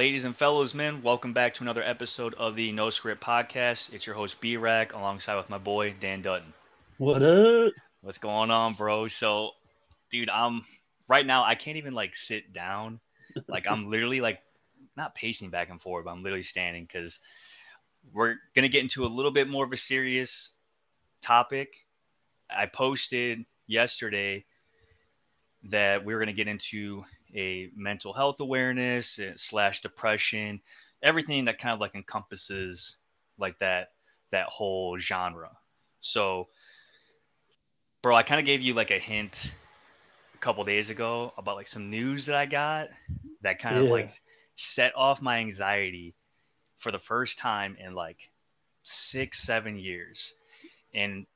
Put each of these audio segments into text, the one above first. Ladies and fellows, men, welcome back to another episode of the No Script Podcast. It's your host, B Rak, alongside with my boy, Dan Dutton. What up? What's going on, bro? So, dude, I'm right now, I can't even, like, sit down. Like, I'm literally, like, not pacing back and forth, but I'm literally standing because we're going to get into a little bit more of a serious topic. I posted yesterday that we were going to get into a mental health awareness / depression, everything that kind of like encompasses like that whole genre. So, bro, I kind of gave you like a hint a couple days ago about like some news that I got that kind of like set off my anxiety for the first time in like 6-7 years. And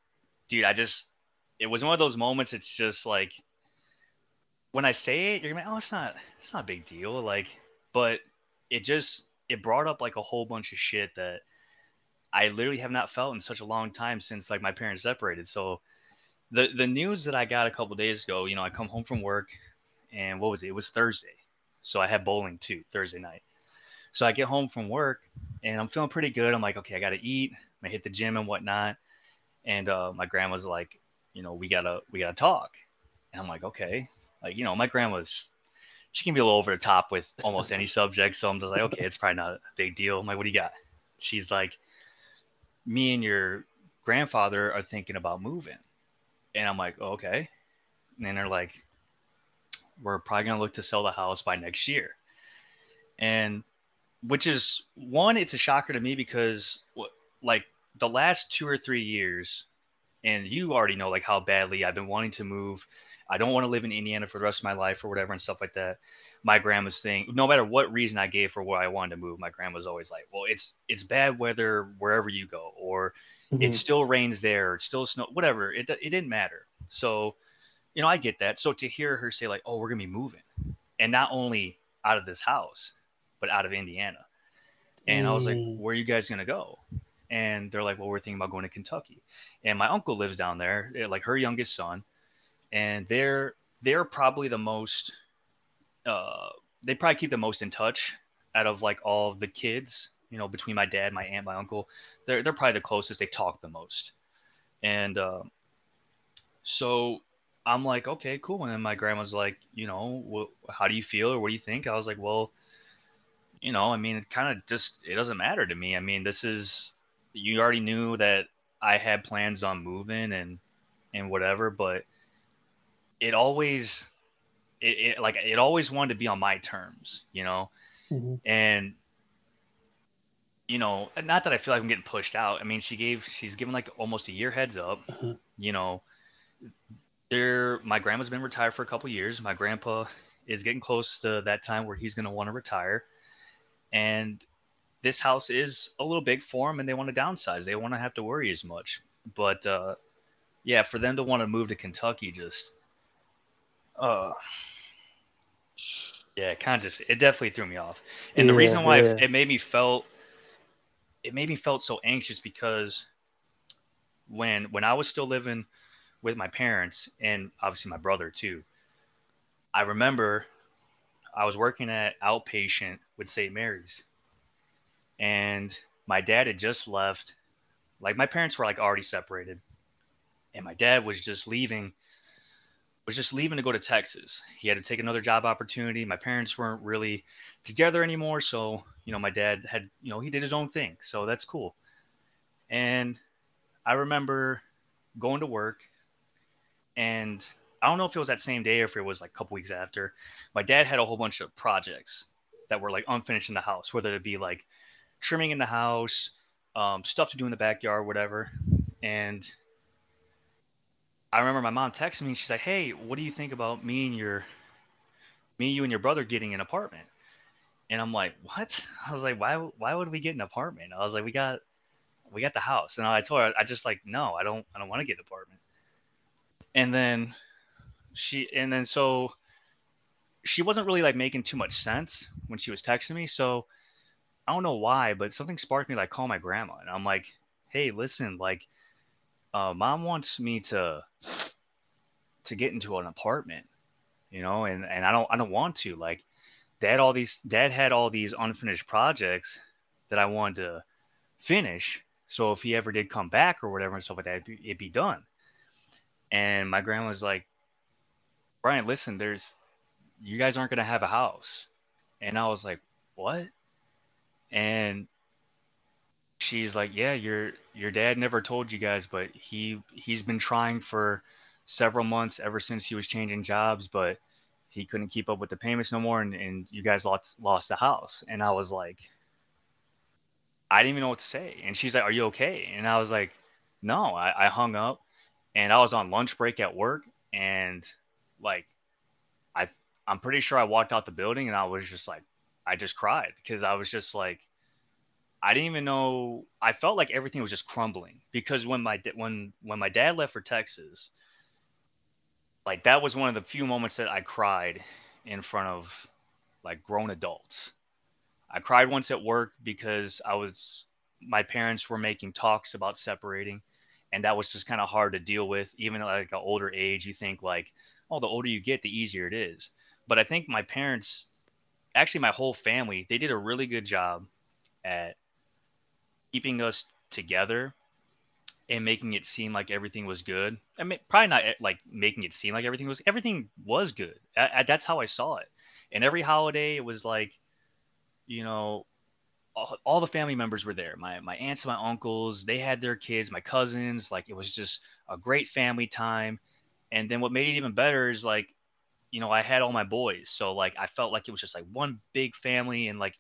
dude, it was one of those moments. It's just like, when I say it, you're gonna be like, oh, it's not a big deal. Like, but it brought up like a whole bunch of shit that I literally have not felt in such a long time since like my parents separated. So the news that I got a couple days ago, you know, I come home from work and what was it? It was Thursday. So I had bowling too, Thursday night. So I get home from work and I'm feeling pretty good. I'm like, okay, I got to eat. I hit the gym and whatnot. And my grandma's like, you know, we gotta talk. And I'm like, okay. Like, you know, my grandma's, she can be a little over the top with almost any subject. So I'm just like, okay, it's probably not a big deal. I'm like, what do you got? She's like, me and your grandfather are thinking about moving. And I'm like, oh, okay. And then they're like, we're probably going to look to sell the house by next year. And which is, one, it's a shocker to me because like the last 2 or 3 years, and you already know like how badly I've been wanting to move. I don't want to live in Indiana for the rest of my life or whatever and stuff like that. My grandma's thing, no matter what reason I gave for why I wanted to move, my grandma's always like, well, it's bad weather wherever you go, or it still rains there, or it still snow, whatever. It didn't matter. So, you know, I get that. So to hear her say like, oh, we're going to be moving, and not only out of this house, but out of Indiana. And I was like, where are you guys going to go? And they're like, well, we're thinking about going to Kentucky. And my uncle lives down there, like her youngest son. And they're probably the most, they probably keep the most in touch out of like all of the kids, you know, between my dad, my aunt, my uncle, they're probably the closest. They talk the most. And so I'm like, okay, cool. And then my grandma's like, you know, how do you feel or what do you think? I was like, well, you know, I mean, it kind of just, it doesn't matter to me. I mean, you already knew that I had plans on moving and whatever, but it always wanted to be on my terms, you know? And, you know, not that I feel like I'm getting pushed out. I mean, she's given like almost a year heads up, you know, my grandma's been retired for a couple of years. My grandpa is getting close to that time where he's going to want to retire. And this house is a little big for him and they want to downsize. They don't want to have to worry as much, but, yeah, for them to want to move to Kentucky, just, yeah, kind of just, it definitely threw me off. And the reason why it made me felt so anxious because when I was still living with my parents and obviously my brother too, I remember I was working at outpatient with St. Mary's and my dad had just left. Like my parents were like already separated and my dad was just leaving to go to Texas. He had to take another job opportunity. My parents weren't really together anymore. So, you know, my dad had, you know, he did his own thing. So that's cool. And I remember going to work and I don't know if it was that same day or if it was like a couple weeks after, my dad had a whole bunch of projects that were like unfinished in the house, whether it be like trimming in the house, stuff to do in the backyard, whatever. And I remember my mom texted me and she's like, hey, what do you think about me, you and your brother getting an apartment? And I'm like, what? I was like, why would we get an apartment? I was like, we got the house. And I told her, I just like, no, I don't want to get an apartment. And then so she wasn't really like making too much sense when she was texting me. So I don't know why, but something sparked me, like call my grandma. And I'm like, hey, listen, like, mom wants me to get into an apartment, you know, and I don't want to, like, Dad had all these unfinished projects that I wanted to finish. So if he ever did come back or whatever and stuff like that, it'd be done. And my grandma was like, Brian, listen, you guys aren't going to have a house. And I was like, what? And she's like, yeah, your dad never told you guys, but he's been trying for several months ever since he was changing jobs, but he couldn't keep up with the payments no more. And you guys lost the house. And I was like, I didn't even know what to say. And she's like, are you okay? And I was like, no, I hung up and I was on lunch break at work. And like, I'm pretty sure I walked out the building and I was just like, I just cried because I was just like, I didn't even know. I felt like everything was just crumbling because when my dad left for Texas, like that was one of the few moments that I cried in front of like grown adults. I cried once at work because my parents were making talks about separating, and that was just kind of hard to deal with. Even at like an older age, you think like, oh, the older you get, the easier it is. But I think my parents, actually my whole family, they did a really good job at keeping us together and making it seem like everything was good. I mean, probably not like making it seem like everything was good. That's how I saw it. And every holiday, it was like, you know, all the family members were there. My aunts, my uncles, they had their kids, my cousins. Like it was just a great family time. And then what made it even better is like, you know, I had all my boys. So like, I felt like it was just like one big family. And like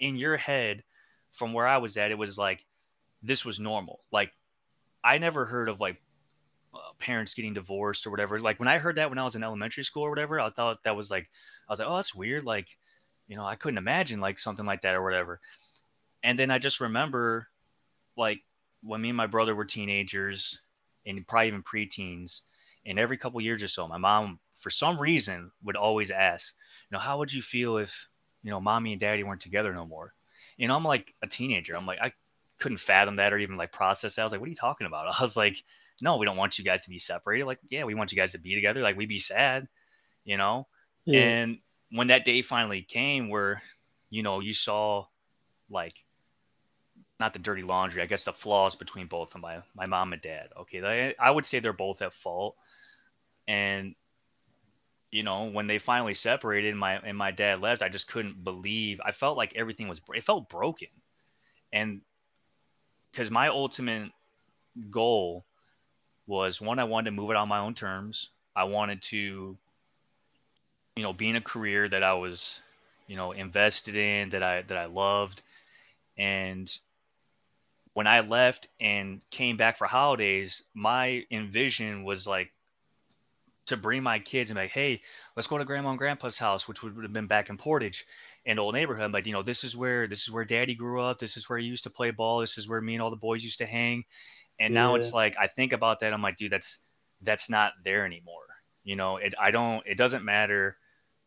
in your head from where I was at, it was like, this was normal. Like I never heard of like parents getting divorced or whatever. Like when I heard that when I was in elementary school or whatever, I thought that was like, I was like, oh, that's weird. Like, you know, I couldn't imagine like something like that or whatever. And then I just remember like when me and my brother were teenagers and probably even preteens, and every couple years or so, my mom, for some reason, would always ask, you know, how would you feel if, you know, mommy and daddy weren't together no more? You know, I'm like a teenager. I'm like, I couldn't fathom that or even like process that. I was like, what are you talking about? I was like, no, we don't want you guys to be separated. Like, yeah, we want you guys to be together. Like, we'd be sad, you know? Yeah. And when that day finally came where, you know, you saw like, not the dirty laundry, I guess the flaws between both of my mom and dad. Okay, I would say they're both at fault. And, you know, when they finally separated and my dad left, I just couldn't believe. I felt like everything was, it felt broken. And because my ultimate goal was, one, I wanted to move it on my own terms. I wanted to, you know, be in a career that I was, you know, invested in, that I loved. And when I left and came back for holidays, my envision was like, to bring my kids and be like, hey, let's go to Grandma and Grandpa's house, which would have been back in Portage, an old neighborhood. I'm like, you know, this is where Daddy grew up. This is where he used to play ball. This is where me and all the boys used to hang. And now it's like, I think about that. I'm like, dude, that's not there anymore. You know, it doesn't matter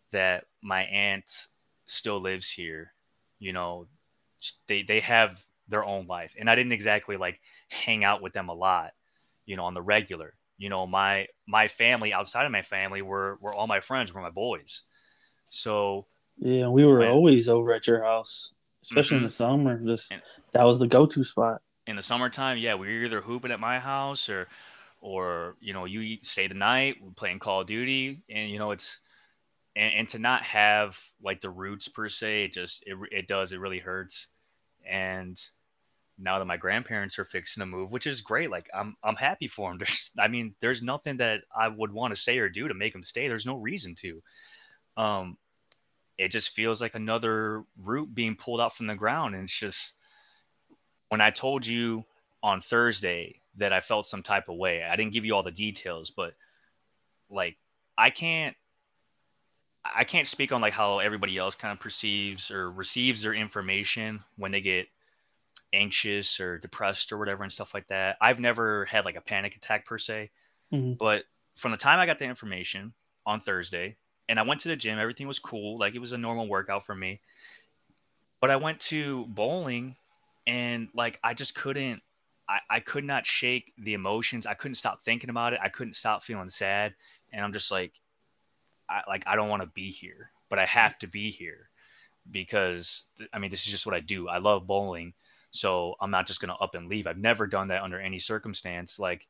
that my aunt still lives here. You know, they have their own life. And I didn't exactly like hang out with them a lot, you know, on the regular. You know, my family outside of my family were all my friends, were my boys. So yeah, we were always over at your house, especially in the summer. That was the go-to spot. In the summertime, yeah, we were either hooping at my house or you know, you stay the night, we're playing Call of Duty, and you know, it's and to not have like the roots per se, it really hurts. And now that my grandparents are fixing to move, which is great. Like I'm happy for them. There's nothing that I would want to say or do to make them stay. There's no reason to. It just feels like another root being pulled out from the ground. And it's just, when I told you on Thursday that I felt some type of way, I didn't give you all the details, but like, I can't speak on like how everybody else kind of perceives or receives their information when they get anxious or depressed or whatever and stuff like that. I've never had like a panic attack per se, but from the time I got the information on Thursday and I went to the gym, everything was cool. Like it was a normal workout for me, but I went to bowling and like, I just couldn't, I could not shake the emotions. I couldn't stop thinking about it. I couldn't stop feeling sad. And I'm just like, I don't want to be here, but I have to be here. because, I mean, this is just what I do. I love bowling, so I'm not just going to up and leave. I've never done that under any circumstance. Like,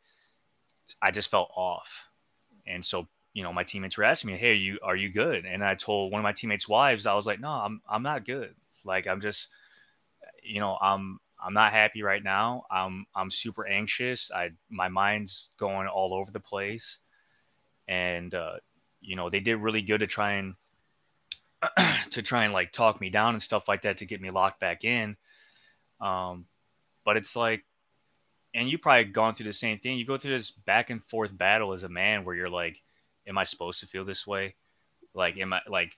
I just felt off. And so, you know, my teammates were asking me, hey, are you good? And I told one of my teammates' wives, I was like, no, I'm not good. Like, I'm just, you know, I'm not happy right now. I'm super anxious. My mind's going all over the place. And, you know, they did really good to try and like talk me down and stuff like that to get me locked back in. But it's like, and you probably gone through the same thing. You go through this back and forth battle as a man where you're like, am I supposed to feel this way? Like, am I like,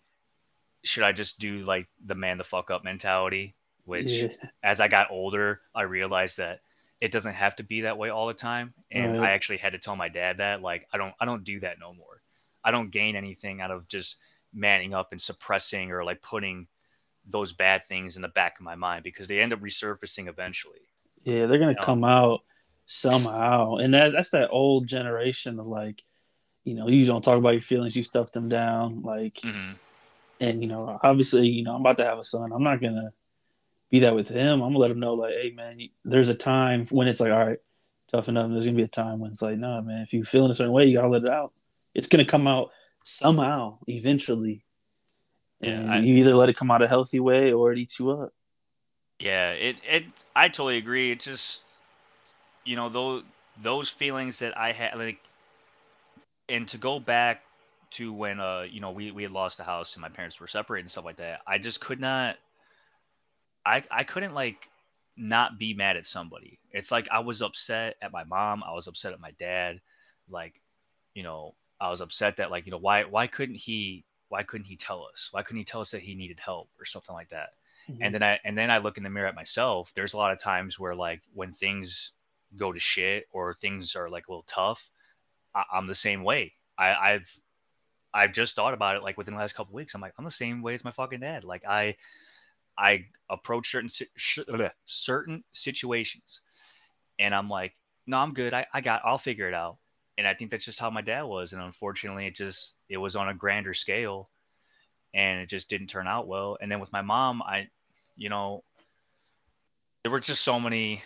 should I just do like the man the fuck up mentality? Which as I got older, I realized that it doesn't have to be that way all the time. And I actually had to tell my dad that, like, I don't do that no more. I don't gain anything out of just manning up and suppressing or like putting those bad things in the back of my mind, because they end up resurfacing eventually. Yeah, they're going to come out somehow. And that's that old generation of like, you know, you don't talk about your feelings, you stuff them down. Like, and, you know, obviously, you know, I'm about to have a son. I'm not going to be that with him. I'm going to let him know, like, hey, man, there's a time when it's like, all right, toughen up. There's going to be a time when it's like, nah, man, if you're feeling a certain way, you got to let it out. It's going to come out somehow, eventually. And you either let it come out a healthy way or it eats you up. Yeah, I totally agree. It's just, you know, those feelings that I had, like, and to go back to when, you know, we had lost the house and my parents were separated and stuff like that. I just could not, I couldn't like not be mad at somebody. It's like, I was upset at my mom. I was upset at my dad. Like, you know, I was upset that, like, you know, why couldn't he tell us? Why couldn't he tell us that he needed help or something like that? And then I look in the mirror at myself. There's a lot of times where, like, when things go to shit or things are like a little tough, I'm the same way. I've just thought about it, like, within the last couple of weeks. I'm like, I'm the same way as my fucking dad. Like, I approach certain situations and I'm like, no, I'm good. I'll figure it out. And I think that's just how my dad was. And unfortunately, it was on a grander scale. And it just didn't turn out well. And then with my mom, you know, there were just so many,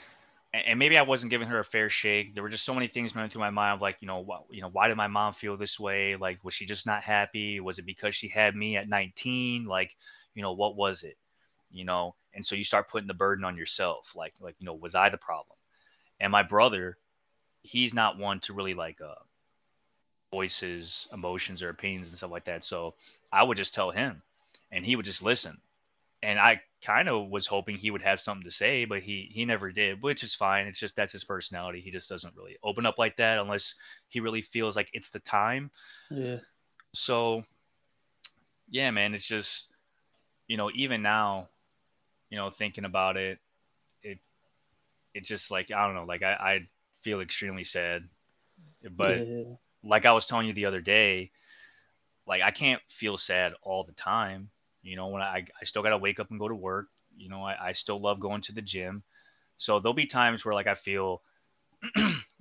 and maybe I wasn't giving her a fair shake. There were just so many things running through my mind, like, you know, why did my mom feel this way? Like, was she just not happy? Was it because she had me at 19? Like, you know, what was it? You know, and so you start putting the burden on yourself. Like, you know, was I the problem? And my brother, he's not one to really like, voices, emotions, or opinions and stuff like that. So I would just tell him and he would just listen. And I kind of was hoping he would have something to say, but he never did, which is fine. It's just, that's his personality. He just doesn't really open up like that unless he really feels like it's the time. Yeah. So yeah, man, it's just, you know, even now, you know, thinking about it, it's just like, I don't know, like I feel extremely sad, but like I was telling you the other day, like I can't feel sad all the time. You know, when I still got to wake up and go to work, you know, I still love going to the gym. So there'll be times where like I feel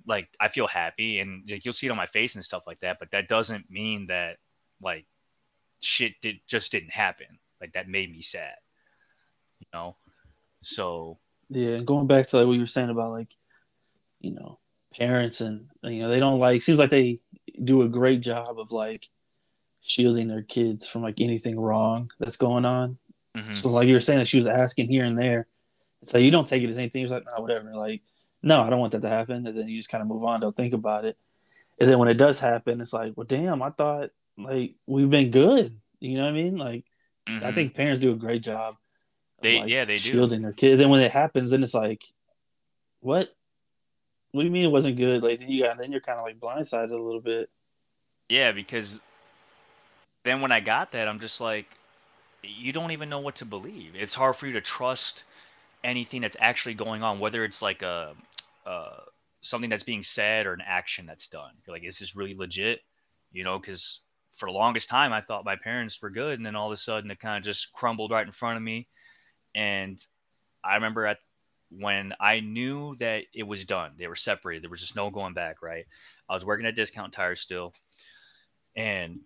like I feel happy and like you'll see it on my face and stuff like that. But that doesn't mean that like shit just didn't happen. Like that made me sad, you know? So. Yeah. And going back to like what you were saying about like, you know, parents and, you know, they don't like, seems like they do a great job of like shielding their kids from like anything wrong that's going on. So like you were saying that she was asking here and there. It's like, you don't take it as anything. You're like, no, whatever. Like, no, I don't want that to happen. And then you just kind of move on. Don't think about it. And then when it does happen, it's like, well, damn, I thought like we've been good. You know what I mean? Like, I think parents do a great job. They do shielding their kids. Then when it happens, then it's like, what do you mean it wasn't good? Like then you're kind of like blindsided a little bit. Yeah, because then when I got that, I'm just like, you don't even know what to believe. It's hard for you to trust anything that's actually going on, whether it's like something that's being said or an action that's done. You're like, is this really legit? You know, because for the longest time I thought my parents were good, and then all of a sudden it kind of just crumbled right in front of me. And I remember when I knew that it was done, they were separated. There was just no going back, right? I was working at Discount Tire still. And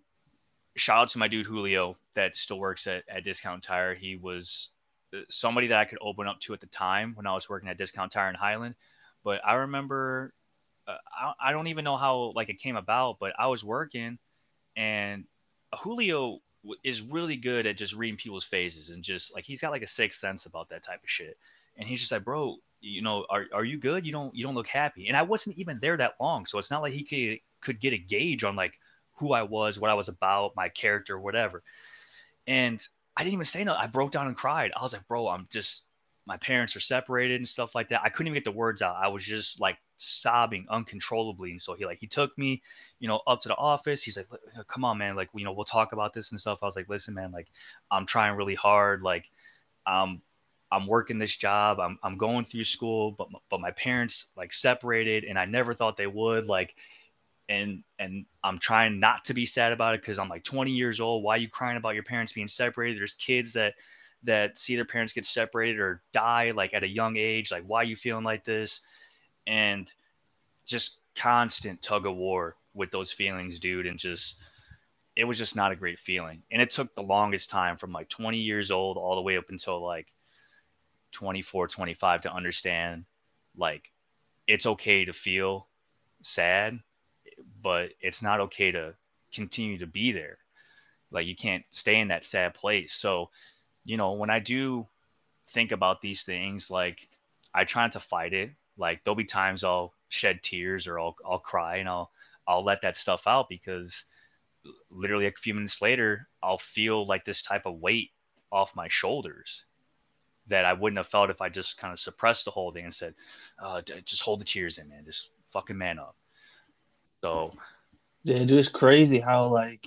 shout out to my dude Julio that still works at Discount Tire. He was somebody that I could open up to at the time when I was working at Discount Tire in Highland. But I remember, I don't even know how like it came about, but I was working and Julio is really good at just reading people's faces and just like, he's got like a sixth sense about that type of shit. And he's just like, bro, you know, are you good? You don't look happy. And I wasn't even there that long. So it's not like he could get a gauge on like who I was, what I was about, my character, whatever. And I didn't even say no. I broke down and cried. I was like, bro, I'm just, my parents are separated and stuff like that. I couldn't even get the words out. I was just like sobbing uncontrollably. And so he took me, you know, up to the office. He's like, come on, man. Like, you know, we'll talk about this and stuff. I was like, listen, man, like I'm trying really hard. Like I'm working this job. I'm going through school, but my parents like separated and I never thought they would, like, and I'm trying not to be sad about it. 'Cause I'm like 20 years old. Why are you crying about your parents being separated? There's kids that see their parents get separated or die like at a young age, like why are you feeling like this? And just constant tug of war with those feelings, dude. And just, it was just not a great feeling. And it took the longest time from like 20 years old all the way up until like 24, 25 to understand like it's okay to feel sad, but it's not okay to continue to be there. Like you can't stay in that sad place. So, you know, when I do think about these things, like I try not to fight it. Like there'll be times I'll shed tears or I'll cry and I'll let that stuff out, because literally a few minutes later, I'll feel like this type of weight off my shoulders that I wouldn't have felt if I just kind of suppressed the whole thing and said, just hold the tears in, man, just fucking man up. So. Yeah, dude, it's crazy how like,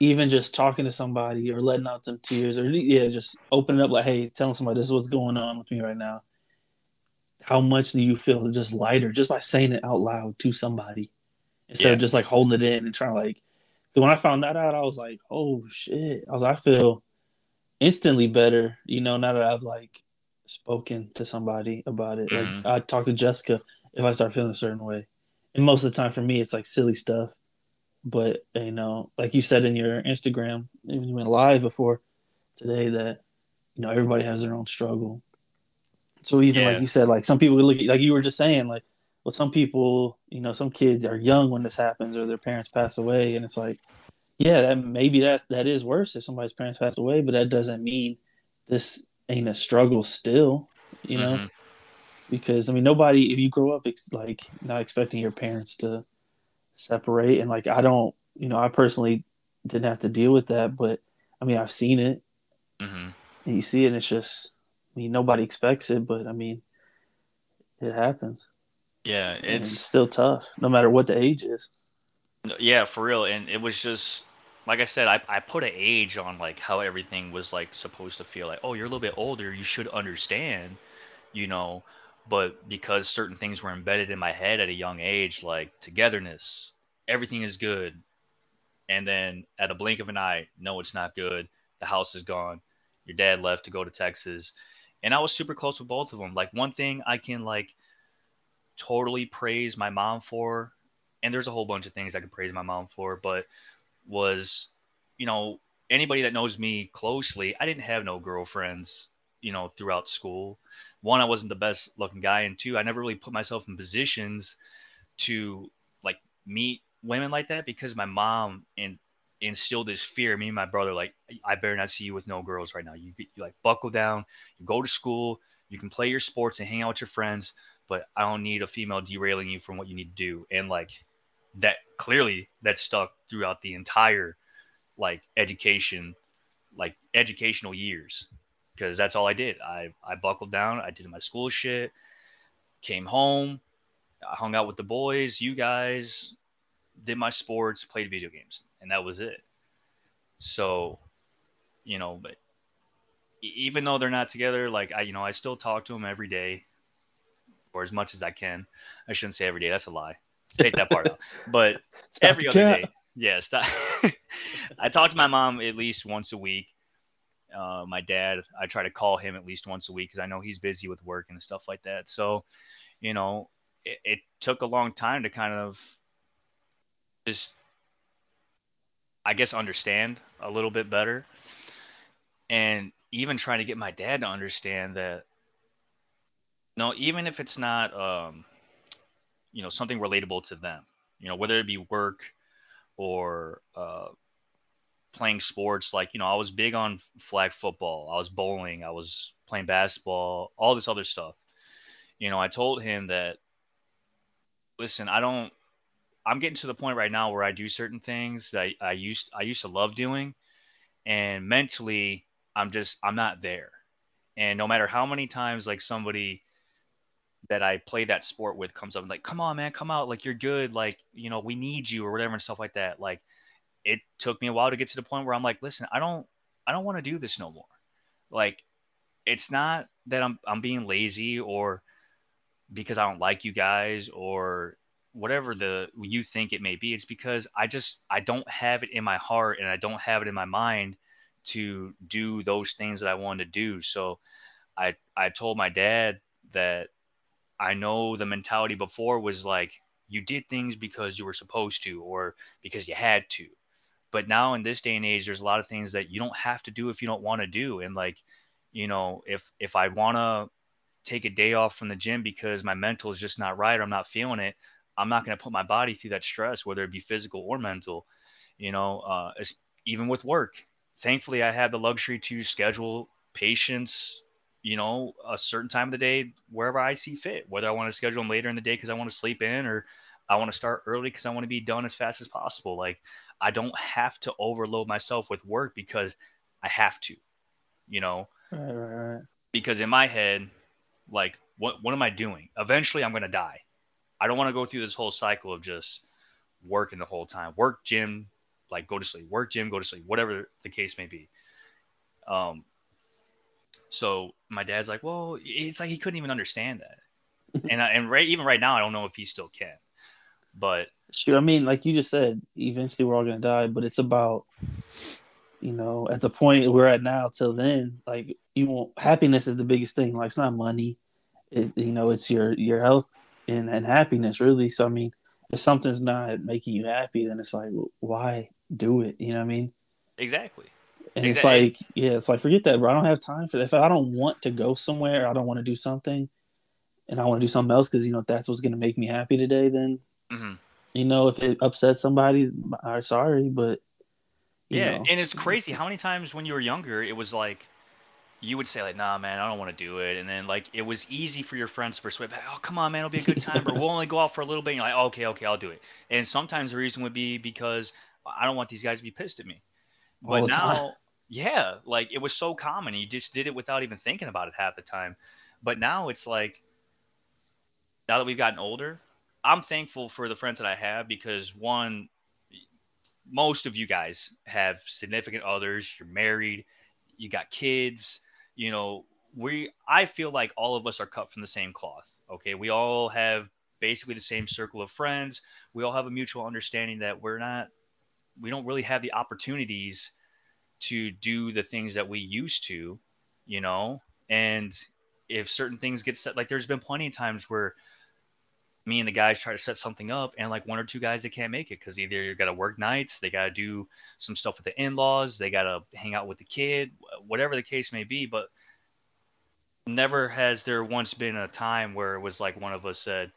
even just talking to somebody or letting out some tears or just opening up like, hey, telling somebody this is what's going on with me right now. How much do you feel just lighter just by saying it out loud to somebody instead of just like holding it in and trying to like, when I found that out, I was like, oh shit. I was like, I feel instantly better, you know, now that I've like spoken to somebody about it. Mm-hmm. Like I talk to Jessica if I start feeling a certain way. And most of the time for me, it's like silly stuff. But, you know, like you said in your Instagram, when you went live before today, that, you know, everybody has their own struggle. So even like you said, like some people look at, like you were just saying, like, well, some people, you know, some kids are young when this happens or their parents pass away. And it's like, yeah, that maybe that is worse if somebody's parents pass away, but that doesn't mean this ain't a struggle still, you know, because, I mean, nobody, if you grow up, it's like not expecting your parents to separate, and like I personally didn't have to deal with that, but I mean I've seen it, and you see it, and it's just, I mean, nobody expects it, but I mean it happens. Yeah, it's still tough no matter what the age is. Yeah, for real. And it was just like I said, I put an age on like how everything was like supposed to feel like, oh, you're a little bit older, you should understand, you know. But because certain things were embedded in my head at a young age, like togetherness, everything is good. And then at a blink of an eye, no, it's not good. The house is gone. Your dad left to go to Texas. And I was super close with both of them. Like one thing I can like totally praise my mom for, and there's a whole bunch of things I could praise my mom for, but was, you know, anybody that knows me closely, I didn't have no girlfriends, you know, throughout school. One, I wasn't the best looking guy. And two, I never really put myself in positions to like meet women like that, because my mom instilled this fear. Me and my brother, like, I better not see you with no girls right now. You like buckle down, you go to school, you can play your sports and hang out with your friends, but I don't need a female derailing you from what you need to do. And like that, clearly that stuck throughout the entire like educational years. Because that's all I did. I buckled down. I did my school shit. Came home. I hung out with the boys, you guys. Did my sports. Played video games. And that was it. So, you know, but even though they're not together, like, I still talk to them every day. Or as much as I can. I shouldn't say every day. That's a lie. Take that part out. But stop every other day. Yeah, stop. I talk to my mom at least once a week. My dad, I try to call him at least once a week, because I know he's busy with work and stuff like that. So, you know, it took a long time to kind of just I guess, understand a little bit better. And even trying to get my dad to understand that, no, even if it's not, you know, something relatable to them, you know, whether it be work or playing sports, like, you know, I was big on flag football. I was bowling. I was playing basketball, all this other stuff. You know, I told him that, listen, I'm getting to the point right now where I do certain things that I used to love doing, and mentally I'm not there. And no matter how many times, like, somebody that I play that sport with comes up and like, come on, man, come out. Like, you're good. Like, you know, we need you or whatever and stuff like that. Like, it took me a while to get to the point where I'm like, listen, I don't want to do this no more. Like, it's not that I'm being lazy or because I don't like you guys or whatever you think it may be. It's because I don't have it in my heart and I don't have it in my mind to do those things that I wanted to do. So I told my dad that, I know the mentality before was like, you did things because you were supposed to or because you had to. But now in this day and age, there's a lot of things that you don't have to do if you don't want to do. And, like, you know, if I want to take a day off from the gym because my mental is just not right, or I'm not feeling it, I'm not going to put my body through that stress, whether it be physical or mental, you know, even with work. Thankfully, I have the luxury to schedule patients, you know, a certain time of the day, wherever I see fit, whether I want to schedule them later in the day because I want to sleep in, or I want to start early because I want to be done as fast as possible. Like, I don't have to overload myself with work because I have to, you know, right. Because in my head, like, what am I doing? Eventually I'm going to die. I don't want to go through this whole cycle of just working the whole time, work, gym, like, go to sleep, work, gym, go to sleep, whatever the case may be. So my dad's like, well, it's like he couldn't even understand that. Even right now, I don't know if he still can. But sure, I mean, like you just said, eventually we're all going to die. But it's about, you know, at the point we're at now till then, like, happiness is the biggest thing. Like, it's not money. You know, it's your health and happiness, really. So, I mean, if something's not making you happy, then it's like, why do it? You know what I mean? Exactly. And it's like, yeah, it's like, forget that, bro. I don't have time for that. If I don't want to go somewhere, I don't want to do something, and I want to do something else because, you know, if that's what's going to make me happy today, then, mm-hmm. you know, if it upsets somebody, I'm sorry, but, you know. And it's crazy how many times when you were younger, it was like, you would say, like, nah, man, I don't want to do it. And then, like, it was easy for your friends to persuade, oh, come on, man, it'll be a good time, but we'll only go out for a little bit. And you're like, okay, I'll do it. And sometimes the reason would be because I don't want these guys to be pissed at me. But now, yeah, like, it was so common. You just did it without even thinking about it half the time. But now it's like, now that we've gotten older, I'm thankful for the friends that I have because, one, most of you guys have significant others. You're married. You got kids. You know, I feel like all of us are cut from the same cloth. Okay. We all have basically the same circle of friends. We all have a mutual understanding that we don't really have the opportunities to do the things that we used to, you know, and if certain things get set, like, there's been plenty of times where me and the guys try to set something up and, like, one or two guys, they can't make it because either you got to work nights, they got to do some stuff with the in-laws, they got to hang out with the kid, whatever the case may be. But never has there once been a time where it was like one of us said,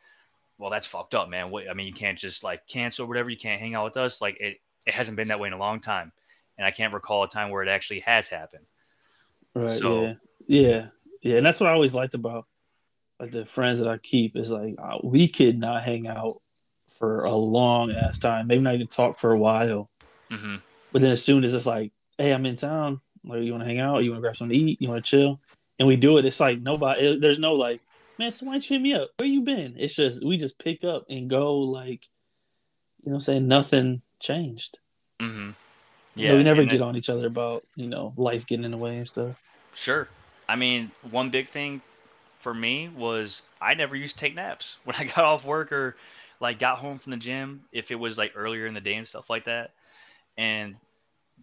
well, that's fucked up, man. I mean, you can't just, like, cancel whatever. You can't hang out with us. Like, it hasn't been that way in a long time, and I can't recall a time where it actually has happened. Right. So, yeah. And that's what I always liked about, like, the friends that I keep is, like, we could not hang out for a long ass time, maybe not even talk for a while. Mm-hmm. But then as soon as it's like, hey, I'm in town, like, you want to hang out? You want to grab something to eat? You want to chill? And we do it. It's like there's no, like, man, so why don't you hit me up? Where you been? It's just, we just pick up and go, like, you know what I'm saying? Nothing changed. Mm-hmm. Yeah, so we never get on each other about, you know, life getting in the way and stuff. Sure. I mean, one big thing for me was I never used to take naps when I got off work or, like, got home from the gym, if it was, like, earlier in the day and stuff like that. And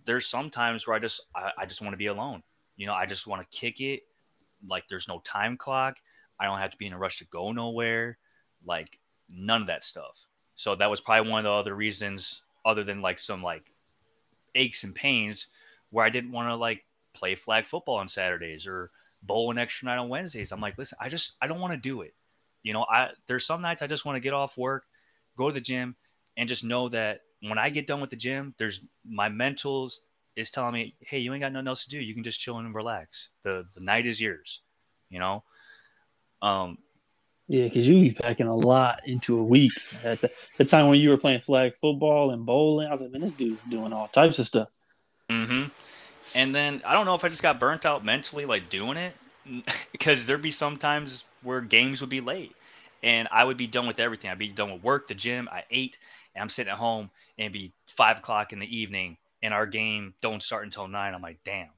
there's some times where I just want to be alone. You know, I just want to kick it. Like, there's no time clock. I don't have to be in a rush to go nowhere. Like, none of that stuff. So that was probably one of the other reasons, other than, like, some, like, aches and pains where I didn't want to like play flag football on Saturdays or bowl an extra night on Wednesdays. I'm like, listen, I don't want to do it. You know, there's some nights I just want to get off work, go to the gym, and just know that when I get done with the gym, there's my mentals is telling me, hey, you ain't got nothing else to do. You can just chill and relax. The night is yours, you know? Yeah, because you be packing a lot into a week. At the time when you were playing flag football and bowling, I was like, man, this dude's doing all types of stuff. Mm-hmm. And then I don't know if I just got burnt out mentally, like doing it, because there'd be some times where games would be late and I would be done with everything. I'd be done with work, the gym, I ate, and I'm sitting at home and it'd be 5 o'clock in the evening and our game don't start until 9. I'm like, damn,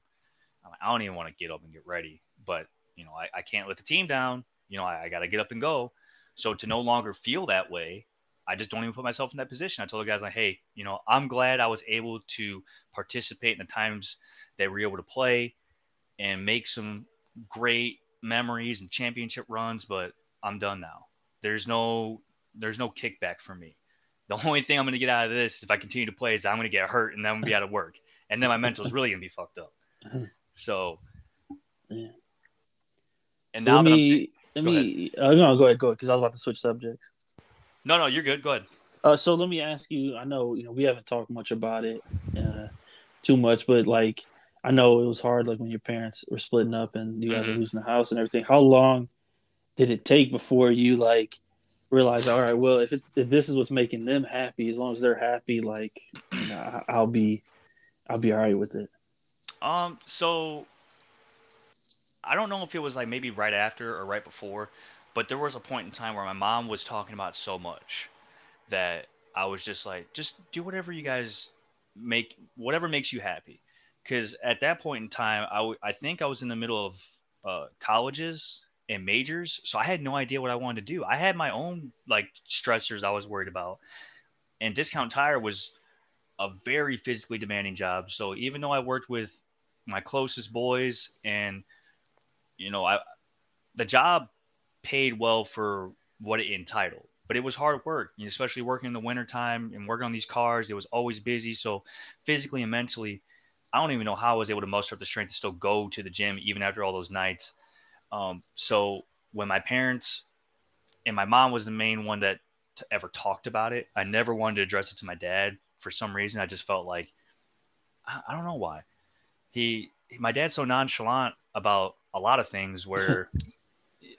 I don't even want to get up and get ready, but you know, I can't let the team down. You know, I got to get up and go. So to no longer feel that way, I just don't even put myself in that position. I told the guys, like, hey, you know, I'm glad I was able to participate in the times that we were able to play and make some great memories and championship runs, but I'm done now. There's no kickback for me. The only thing I'm going to get out of this, if I continue to play, is I'm going to get hurt and then I'm going to be out of work. And then my mental is really going to be fucked up. So, yeah. And so now go ahead, because I was about to switch subjects. No, you're good. Go ahead. So let me ask you, I know, you know, we haven't talked much about it too much, but like, I know it was hard, like when your parents were splitting up and you guys were losing the house and everything. How long did it take before you like realize, all right, well, if this is what's making them happy, as long as they're happy, like, you know, I'll be all right with it. So I don't know if it was like maybe right after or right before, but there was a point in time where my mom was talking about so much that I was just like, just do whatever you guys make, whatever makes you happy. Because at that point in time, I think I was in the middle of colleges and majors. So I had no idea what I wanted to do. I had my own like stressors I was worried about. And Discount Tire was a very physically demanding job. So even though I worked with my closest boys and, you know, the job paid well for what it entitled, but it was hard work, especially working in the wintertime and working on these cars. It was always busy. So physically and mentally, I don't even know how I was able to muster up the strength to still go to the gym, even after all those nights. So when my parents and my mom was the main one that ever talked about it, I never wanted to address it to my dad. For some reason, I just felt like, I don't know why. My dad's so nonchalant about a lot of things where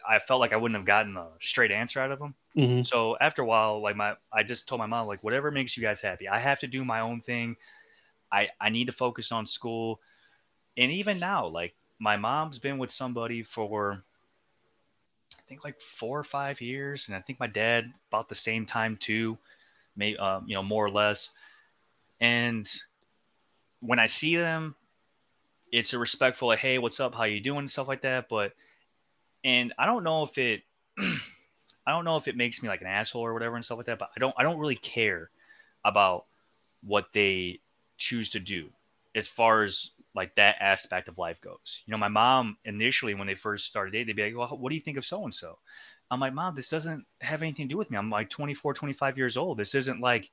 I felt like I wouldn't have gotten a straight answer out of them. Mm-hmm. So after a while, like I just told my mom, like, whatever makes you guys happy. I have to do my own thing. I need to focus on school. And even now, like my mom's been with somebody for, I think like 4 or 5 years. And I think my dad about the same time too, maybe, you know, more or less. And when I see them, it's a respectful, like, hey, what's up? How you doing? And stuff like that. But, and I don't know if it, I don't know if it makes me like an asshole or whatever and stuff like that, but I don't really care about what they choose to do as far as like that aspect of life goes. You know, my mom initially, when they first started dating, they'd be like, well, what do you think of so-and-so? I'm like, mom, this doesn't have anything to do with me. I'm like 24, 25 years old. This isn't like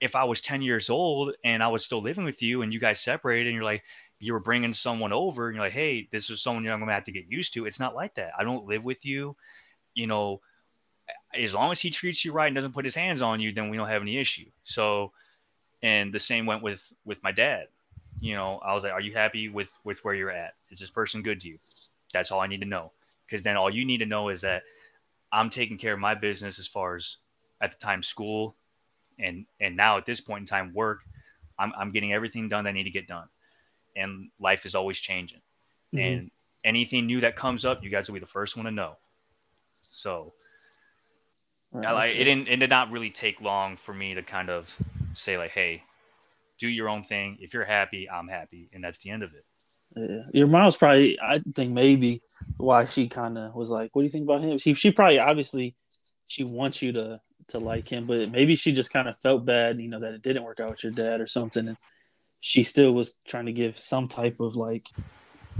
if I was 10 years old and I was still living with you and you guys separated and you're like, you were bringing someone over and you're like, hey, this is someone I'm going to have to get used to. It's not like that. I don't live with you. You know, as long as he treats you right and doesn't put his hands on you, then we don't have any issue. So, and the same went with my dad. You know, I was like, are you happy with where you're at? Is this person good to you? That's all I need to know. Because then all you need to know is that I'm taking care of my business as far as at the time school and now at this point in time work. I'm getting everything done that I need to get done. And life is always changing. Mm-hmm. And anything new that comes up, you guys will be the first one to know. So right, it did not really take long for me to kind of say like, hey, do your own thing. If you're happy, I'm happy. And that's the end of it. Yeah. Your mom's probably, I think maybe why she kind of was like, what do you think about him? She probably, obviously she wants you to like him, but maybe she just kind of felt bad, you know, that it didn't work out with your dad or something. And she still was trying to give some type of like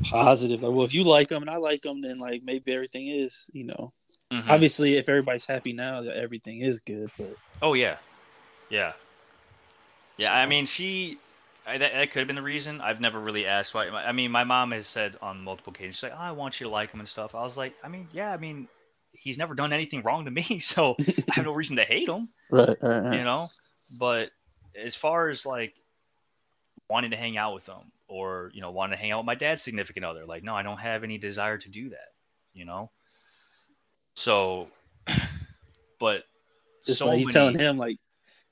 positive, like, well, if you like him and I like him, then like maybe everything is, you know, mm-hmm. Obviously if everybody's happy now, everything is good. But oh yeah. Yeah. Yeah, I mean, she That could have been the reason. I've never really asked why. I mean, my mom has said on multiple occasions, she's like, oh, I want you to like him and stuff. I was like, I mean, he's never done anything wrong to me, so I have no reason to hate him. Right. You know? But as far as, like, wanting to hang out with him or, you know, wanting to hang out with my dad's significant other, like, no, I don't have any desire to do that, you know? So, but... It's so like you telling him, like,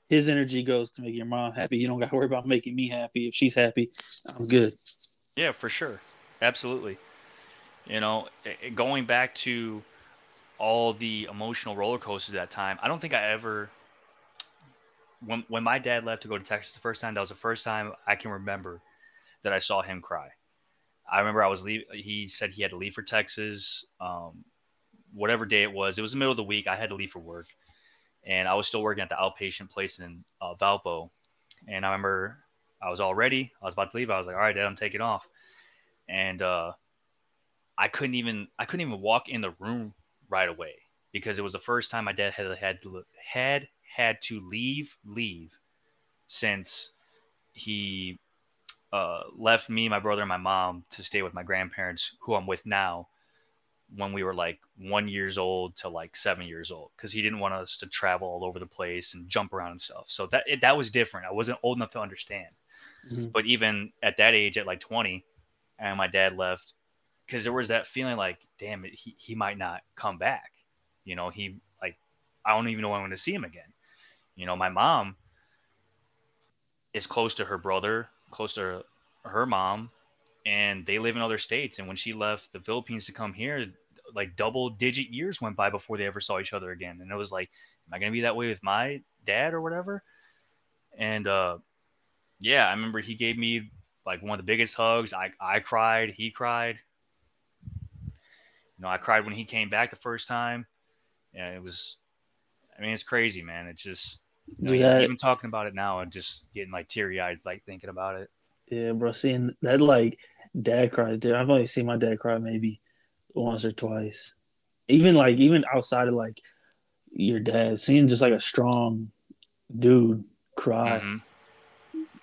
his energy goes to make your mom happy. You don't got to worry about making me happy. If she's happy, I'm good. Yeah, for sure. Absolutely. You know, going back to all the emotional roller coasters at that time, I don't think I ever, when my dad left to go to Texas the first time, that was the first time I can remember that I saw him cry. I remember I was leaving. He said he had to leave for Texas. Whatever day it was the middle of the week. I had to leave for work. And I was still working at the outpatient place in Valpo. And I remember I was all ready. I was about to leave. I was like, all right, Dad, I'm taking off. And I couldn't even walk in the room right away because it was the first time my dad had to leave since he left me, my brother, and my mom to stay with my grandparents, who I'm with now, when we were like 1 year old to like 7 years old, because he didn't want us to travel all over the place and jump around and stuff. So that was different. I wasn't old enough to understand. Mm-hmm. But even at that age, at like 20, and my dad left, because there was that feeling like, damn it, he might not come back. You know, he like, I don't even know when I'm going to see him again. You know, my mom is close to her brother, close to her mom, and they live in other states. And when she left the Philippines to come here, like double-digit years went by before they ever saw each other again. And it was like, am I going to be that way with my dad or whatever? And, yeah, I remember he gave me, like, one of the biggest hugs. I cried. He cried. You know, I cried when he came back the first time. And it was – I mean, it's crazy, man. It's just you know, even talking about it now and just getting, like, teary-eyed, like, thinking about it. Yeah, bro, seeing that, like – Dad cries, dude. I've only seen my dad cry maybe once or twice. Even outside of like your dad, seeing just like a strong dude cry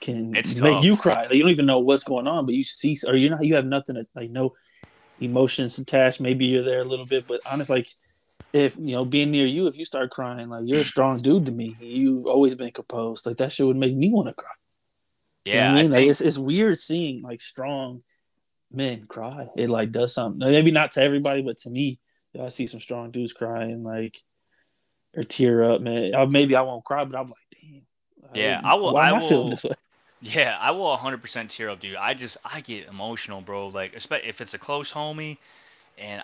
can make you cry. Like, you don't even know what's going on, but you see, or you have nothing, like no emotions attached. Maybe you're there a little bit, but honestly, like if you know being near you, if you start crying, like you're a strong dude to me. You've always been composed. Like that shit would make me want to cry. Yeah, you know I mean? Like, it's weird seeing like strong men cry. It like does something. Maybe not to everybody, but to me, I see some strong dudes crying, like or tear up, man. Maybe I won't cry, but I'm like, damn. Yeah, I will. Why am I feeling this way? Yeah, I will 100% tear up, dude. I get emotional, bro. Like, especially if it's a close homie, and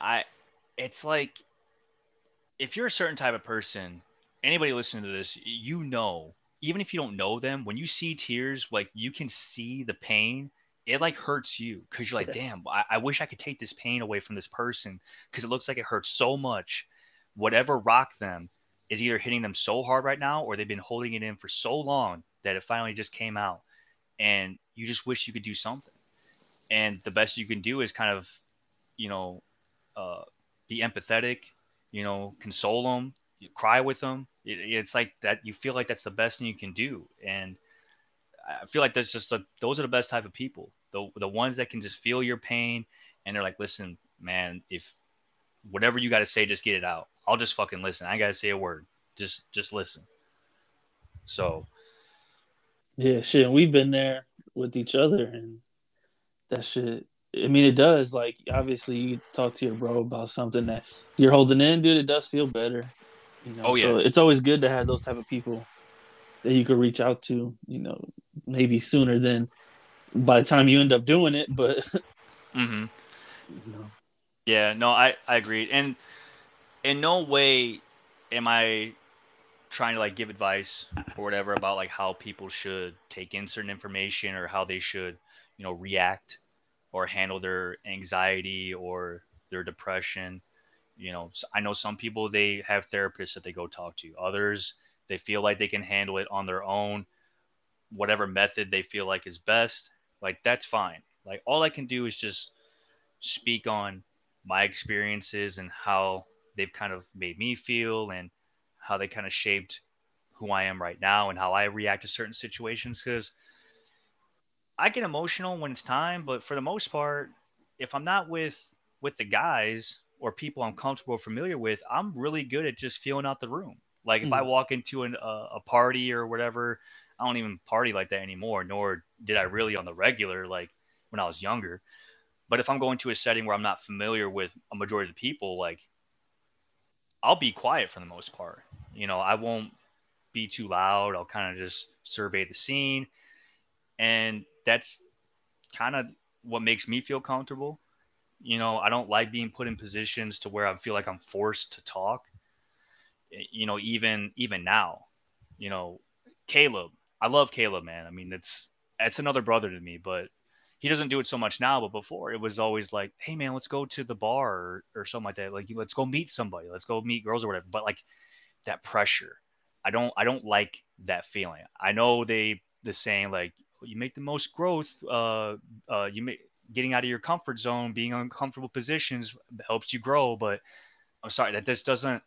it's like, if you're a certain type of person, anybody listening to this, you know. Even if you don't know them, when you see tears, like you can see the pain, it like hurts you because you're like, damn, I wish I could take this pain away from this person because it looks like it hurts so much. Whatever rocked them is either hitting them so hard right now or they've been holding it in for so long that it finally just came out and you just wish you could do something. And the best you can do is kind of, you know, be empathetic, you know, console them, you cry with them. It's like that. You feel like that's the best thing you can do, and I feel like that's just those are the best type of people. The ones that can just feel your pain, and they're like, "Listen, man, if whatever you got to say, just get it out. I'll just fucking listen. I ain't got to say a word. Just listen." So, yeah, shit. We've been there with each other, and that shit. I mean, it does. Like, obviously, you talk to your bro about something that you're holding in, dude. It does feel better. You know, So it's always good to have those type of people that you could reach out to, you know, maybe sooner than by the time you end up doing it. But, you know. Yeah, no, I agree. And in no way am I trying to like give advice or whatever about like how people should take in certain information or how they should, you know, react or handle their anxiety or their depression. You know, I know some people, they have therapists that they go talk to. Others, they feel like they can handle it on their own, whatever method they feel like is best. Like, that's fine. Like, all I can do is just speak on my experiences and how they've kind of made me feel and how they kind of shaped who I am right now and how I react to certain situations. Because I get emotional when it's time, but for the most part, if I'm not with the guys or people I'm comfortable or familiar with, I'm really good at just feeling out the room. Like if I walk into a party or whatever, I don't even party like that anymore, nor did I really on the regular, like when I was younger. But if I'm going to a setting where I'm not familiar with a majority of the people, like I'll be quiet for the most part. You know, I won't be too loud. I'll kind of just survey the scene. And that's kind of what makes me feel comfortable. You know, I don't like being put in positions to where I feel like I'm forced to talk. You know, even now, you know, Caleb, I love Caleb, man. I mean, it's another brother to me, but he doesn't do it so much now. But before, it was always like, hey, man, let's go to the bar or something like that. Like, let's go meet somebody. Let's go meet girls or whatever. But like that pressure, I don't like that feeling. I know the saying, like, you make the most growth. Getting out of your comfort zone, being in uncomfortable positions helps you grow. But I'm sorry that this doesn't.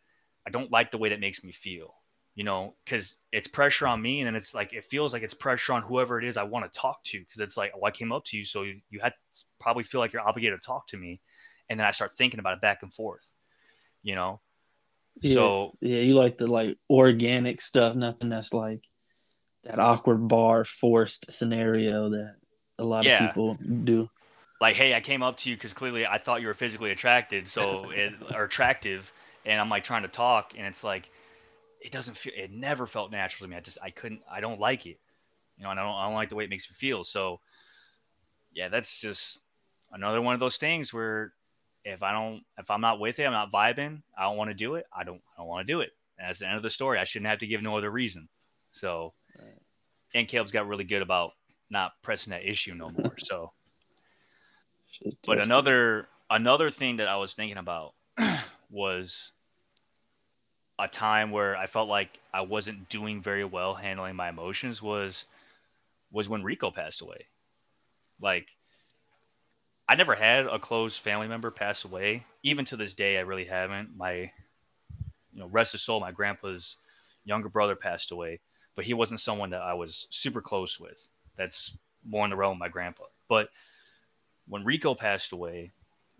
I don't like the way that makes me feel, you know, because it's pressure on me. And then it's like, it feels like it's pressure on whoever it is I want to talk to. Because it's like, oh, I came up to you, so you had to probably feel like you're obligated to talk to me. And then I start thinking about it back and forth, you know? Yeah, so yeah, you like the like organic stuff, nothing that's like that awkward bar forced scenario that a lot of people do. Like, hey, I came up to you because clearly I thought you were physically attracted. So or attractive. And I'm like trying to talk, and it's like, it never felt natural to me. I don't like it, you know, and I don't like the way it makes me feel. So yeah, that's just another one of those things where if I'm not with it, I'm not vibing. I don't want to do it. I don't want to do it. And that's the end of the story. I shouldn't have to give no other reason. So, and Caleb's got really good about not pressing that issue no more. So, but another thing that I was thinking about was a time where I felt like I wasn't doing very well handling my emotions was when Rico passed away. Like, I never had a close family member pass away. Even to this day, I really haven't. My, you know, rest his soul, my grandpa's younger brother passed away, but he wasn't someone that I was super close with. That's more in the realm of my grandpa. But when Rico passed away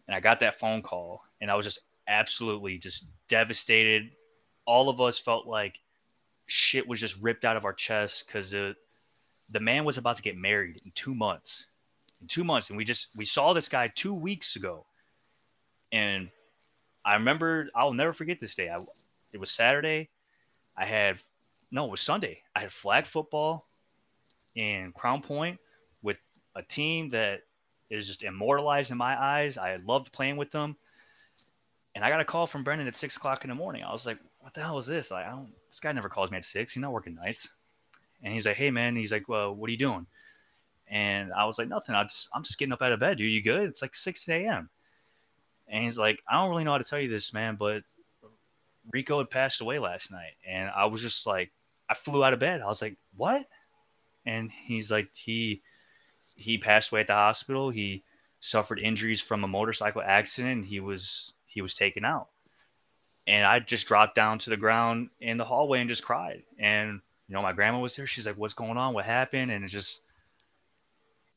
and I got that phone call, and I was just absolutely just devastated. All of us felt like shit was just ripped out of our chests because the man was about to get married in 2 months. And we saw this guy 2 weeks ago. And I remember, I'll never forget this day. It was Saturday. It was Sunday. I had flag football in Crown Point with a team that is just immortalized in my eyes. I loved playing with them. And I got a call from Brendan at 6 o'clock in the morning. I was like, what the hell is this? Like, this guy never calls me at 6. He's not working nights. And he's like, hey man. And he's like, well, what are you doing? And I was like, nothing. I'm just getting up out of bed. Dude, you good? It's like 6 a.m. And he's like, I don't really know how to tell you this, man, but Rico had passed away last night. And I was just like, I flew out of bed. I was like, what? And he's like, he passed away at the hospital. He suffered injuries from a motorcycle accident. He was taken out. And I just dropped down to the ground in the hallway and just cried. And, you know, my grandma was there. She's like, what's going on? What happened? And it's just,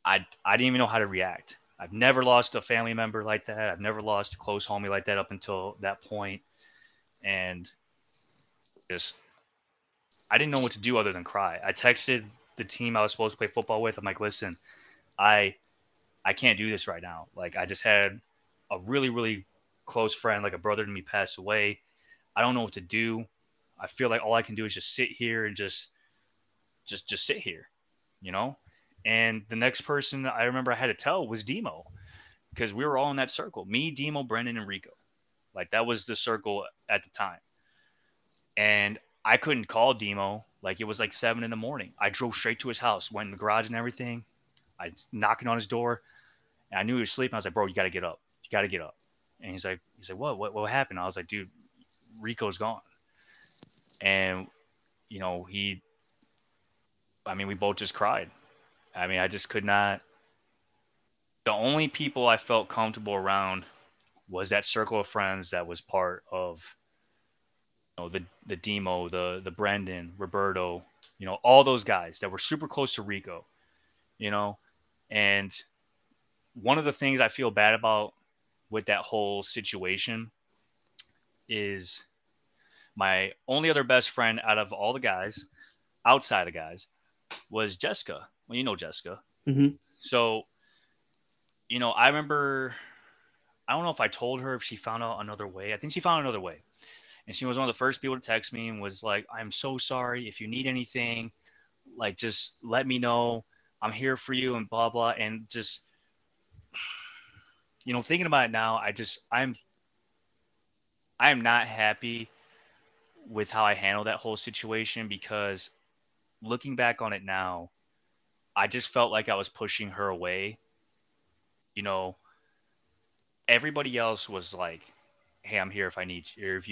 I didn't even know how to react. I've never lost a family member like that. I've never lost a close homie like that up until that point. And just, I didn't know what to do other than cry. I texted the team I was supposed to play football with. I'm like, listen, I can't do this right now. Like, I just had a really, really close friend, like a brother to me, passed away. I don't know what to do. I feel like all I can do is just sit here and just sit here, you know? And the next person I remember I had to tell was Demo, because we were all in that circle. Me, Demo, Brendan, and Rico. Like, that was the circle at the time. And I couldn't call Demo. Like, it was like 7 in the morning. I drove straight to his house, went in the garage and everything. I was knocking on his door, and I knew he was sleeping. I was like, bro, you got to get up. You got to get up. And he's like, what happened? I was like, dude, Rico's gone. And, you know, we both just cried. I mean, I just could not. The only people I felt comfortable around was that circle of friends that was part of, you know, the Demo, the Brendan, Roberto, you know, all those guys that were super close to Rico, you know, And one of the things I feel bad about with that whole situation is my only other best friend out of all the guys, outside of guys, was Jessica. Well, you know Jessica. Mm-hmm. So, you know, I remember, I don't know if I told her if she found out another way. I think she found another way. And she was one of the first people to text me and was like, I'm so sorry. If you need anything, like, just let me know. I'm here for you and blah, blah. And just, you know, thinking about it now, I'm not happy with how I handled that whole situation, because looking back on it now, I just felt like I was pushing her away. You know, everybody else was like, hey, I'm here if I need you, or if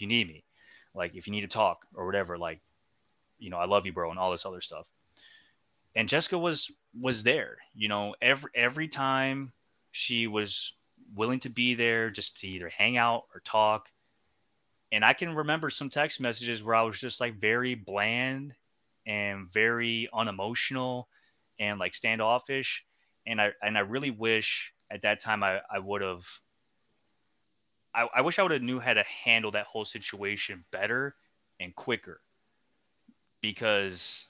you need me, like if you need to talk or whatever, like, you know, I love you, bro, and all this other stuff. And Jessica was there, you know, every time she was willing to be there just to either hang out or talk. And I can remember some text messages where I was just like very bland and very unemotional and like standoffish. And I really wish at that time I wish I would have knew how to handle that whole situation better and quicker, because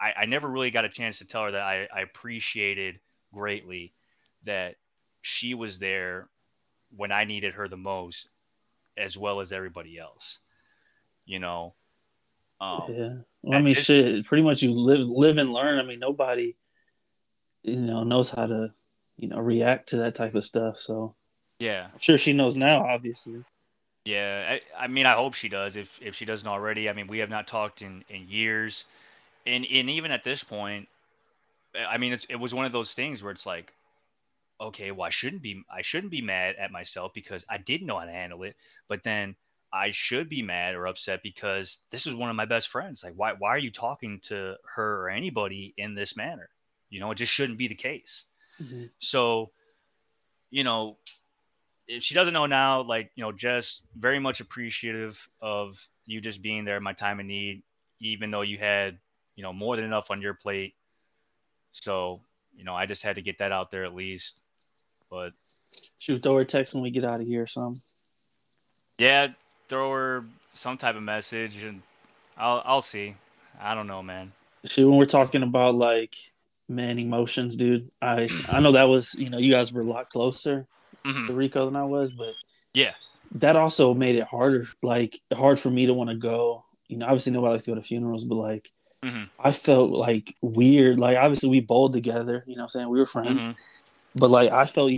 I never really got a chance to tell her that I appreciated greatly that she was there when I needed her the most, as well as everybody else, you know? Yeah. Well, I mean, shit, pretty much you live and learn. I mean, nobody, you know, knows how to, you know, react to that type of stuff. So, yeah, I'm sure she knows now, obviously. Yeah, I mean, I hope she does, if she doesn't already. I mean, we have not talked in years, and even at this point, I mean, it was one of those things where it's like, okay, well, I shouldn't be mad at myself because I didn't know how to handle it, but then I should be mad or upset because this is one of my best friends. Like, why are you talking to her or anybody in this manner? You know, it just shouldn't be the case. Mm-hmm. So, you know, if she doesn't know now, like, you know, just very much appreciative of you just being there in my time of need, even though you had, you know, more than enough on your plate. So, you know, I just had to get that out there at least. But shoot, throw her a text when we get out of here or something. Yeah, throw her some type of message and I'll see. I don't know, man. See, when we're talking about like, man, emotions, dude, I know that was, you know, you guys were a lot closer. Mm-hmm. to Rico than I was, but yeah, that also made it harder, like hard for me to want to go. You know, obviously nobody likes to go to funerals, but like, mm-hmm. I felt like weird. Like, obviously we bowled together, you know what I'm saying? We were friends, mm-hmm. but like, I felt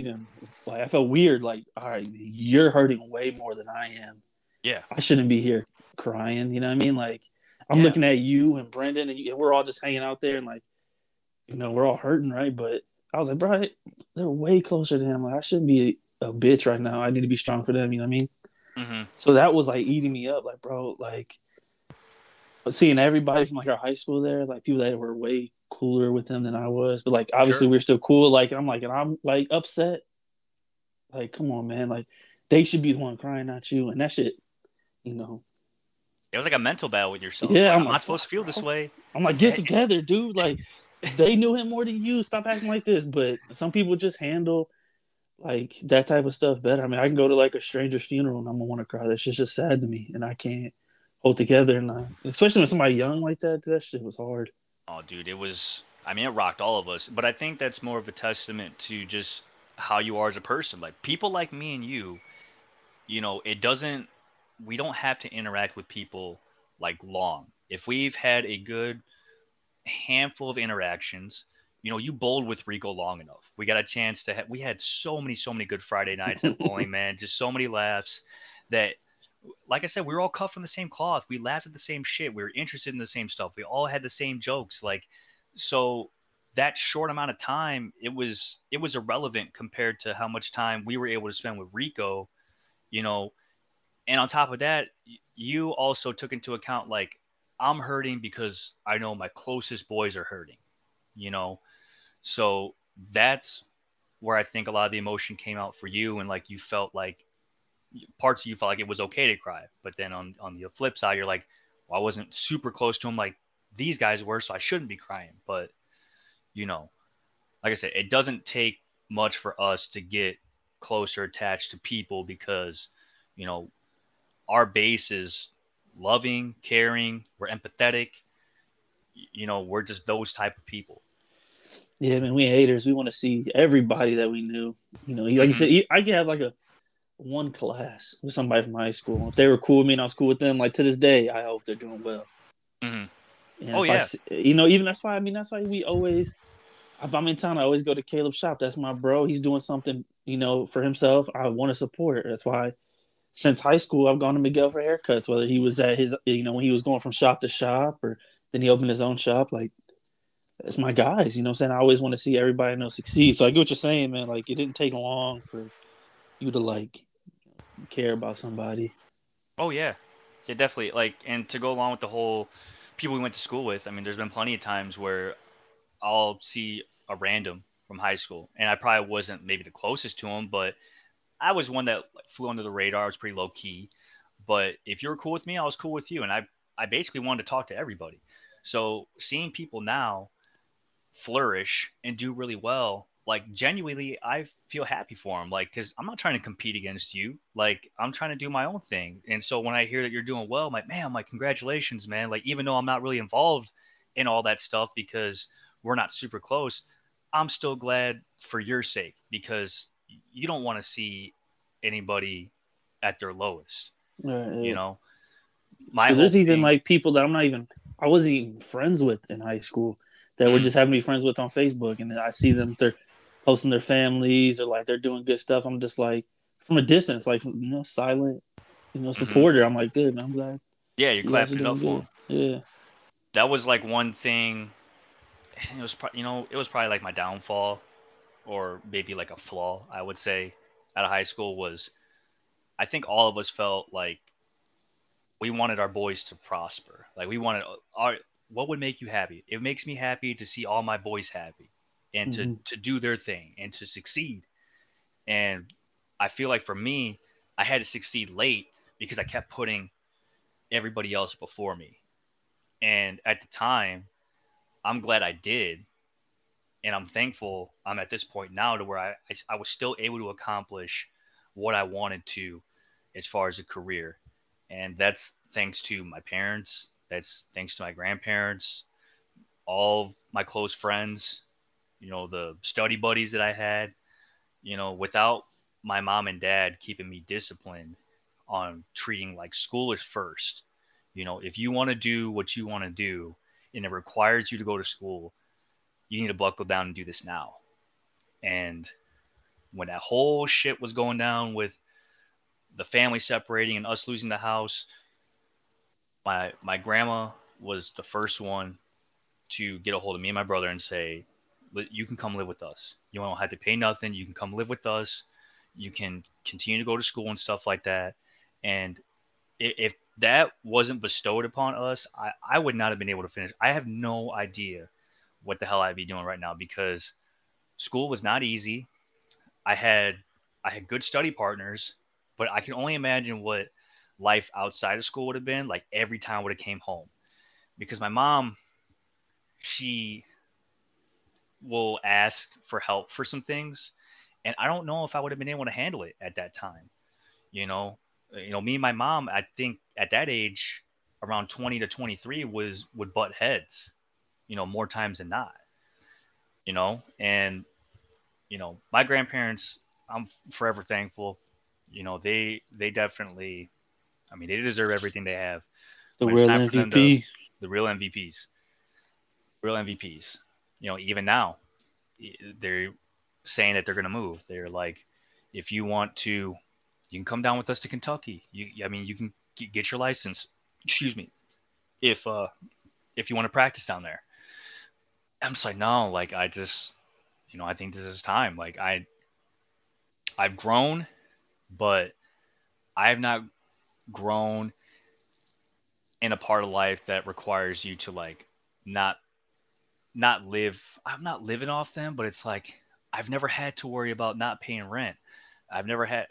weird. Like, all right, you're hurting way more than I am. Yeah. I shouldn't be here crying. You know what I mean? Like, I'm looking at you and Brendan and we're all just hanging out there and like, you know, we're all hurting. Right. But I was like, bro, they're way closer to him. Like, I shouldn't be a bitch right now. I need to be strong for them. You know what I mean? Mm-hmm. So that was like eating me up. Like, bro, like seeing everybody from like our high school there, like people that were way cooler with him than I was, but like, obviously we were still cool. Like, I'm upset. Like, come on, man. Like, they should be the one crying, not you. And that shit, you know, it was like a mental battle with yourself. Yeah. Like, I'm like, not supposed to feel this way. I'm like, get together, dude. Like, they knew him more than you. Stop acting like this. But some people just handle like that type of stuff better. I mean, I can go to like a stranger's funeral and I'm gonna want to cry. That shit's just sad to me, and I can't hold together. And especially when somebody young like that, that shit was hard. Oh, dude, it was. I mean, it rocked all of us. But I think that's more of a testament to just how you are as a person. Like people like me and you, you know, it doesn't. We don't have to interact with people like long. If we've had a good handful of interactions, you know, you bowled with Rico long enough. We got a chance to we had so many good Friday nights at bowling, man. Just so many laughs that, like I said, we were all cut from the same cloth. We laughed at the same shit. We were interested in the same stuff. We all had the same jokes. Like, so that short amount of time, it was irrelevant compared to how much time we were able to spend with Rico, you know. And on top of that, you also took into account, like, I'm hurting because I know my closest boys are hurting, you know? So that's where I think a lot of the emotion came out for you. And like, you felt like parts of you felt like it was okay to cry. But then on the flip side, you're like, well, I wasn't super close to him like these guys were, so I shouldn't be crying. But, you know, like I said, it doesn't take much for us to get closer attached to people because, you know, our base is loving, caring, we're empathetic. You know, we're just those type of people. Yeah, man, we haters. We want to see everybody that we knew. You know, like you said, I could have like a one class with somebody from high school. If they were cool with me and I was cool with them, like to this day, I hope they're doing well. Mm-hmm. Oh, yeah. You know, even that's why, I mean, that's why we always, if I'm in town, I always go to Caleb's shop. That's my bro. He's doing something, you know, for himself. I want to support. That's why since high school, I've gone to Miguel for haircuts, whether he was at his, you know, when he was going from shop to shop or then he opened his own shop. Like, it's my guys, you know what I'm saying? I always want to see everybody I know succeed. So I get what you're saying, man. Like, it didn't take long for you to, like, care about somebody. Oh, yeah. Yeah, definitely. Like, and to go along with the whole people we went to school with, I mean, there's been plenty of times where I'll see a random from high school, and I probably wasn't maybe the closest to him, but I was one that flew under the radar. I was pretty low-key. But if you were cool with me, I was cool with you, and I basically wanted to talk to everybody. So seeing people now flourish and do really well, like, genuinely, I feel happy for them. Like, because I'm not trying to compete against you. Like, I'm trying to do my own thing. And so when I hear that you're doing well, I'm like, man, congratulations, man. Like, even though I'm not really involved in all that stuff because we're not super close, I'm still glad for your sake because you don't want to see anybody at their lowest. Right. You know, so there's even like people that I wasn't even friends with in high school that would just happen to be friends with on Facebook, and then I see them, they're posting their families or like they're doing good stuff. I'm just like, from a distance, like, you know, silent, you know, supporter. I'm like, good, man, I'm glad. Yeah, you're clapping it up for them. Yeah, that was like one thing. It was, you know, it was probably like my downfall, or maybe like a flaw, I would say, out of high school was, I think all of us felt like we wanted our boys to prosper. Like, we wanted our, what would make you happy? It makes me happy to see all my boys happy and to do their thing and to succeed. And I feel like for me, I had to succeed late because I kept putting everybody else before me. And at the time, I'm glad I did. And I'm thankful I'm at this point now to where I was still able to accomplish what I wanted to as far as a career. And that's thanks to my parents. That's thanks to my grandparents, all of my close friends, you know, the study buddies that I had. You know, without my mom and dad keeping me disciplined on treating like school is first. You know, if you want to do what you want to do and it requires you to go to school, you need to buckle down and do this now. And when that whole shit was going down with the family separating and us losing the house, my grandma was the first one to get a hold of me and my brother and say, you can come live with us. You don't have to pay nothing. You can come live with us. You can continue to go to school and stuff like that. And if that wasn't bestowed upon us, I would not have been able to finish. I have no idea what the hell I'd be doing right now because school was not easy. I had good study partners, but I can only imagine what life outside of school would have been like every time when I came home, because my mom, she will ask for help for some things. And I don't know if I would have been able to handle it at that time. You know, me and my mom, I think at that age around 20 to 23 would butt heads, you know, more times than not, you know. And, you know, my grandparents, I'm forever thankful. You know, they definitely, I mean, they deserve everything they have. The real MVP. The real MVPs. Real MVPs. You know, even now, they're saying that they're going to move. They're like, if you want to, you can come down with us to Kentucky. I mean, you can get your license. Excuse me. If you want to practice down there. I'm just like, no, like, I just, you know, I think this is time. Like, I've grown, but I have not grown in a part of life that requires you to, like, not live. I'm not living off them, but it's like, I've never had to worry about not paying rent. I've never had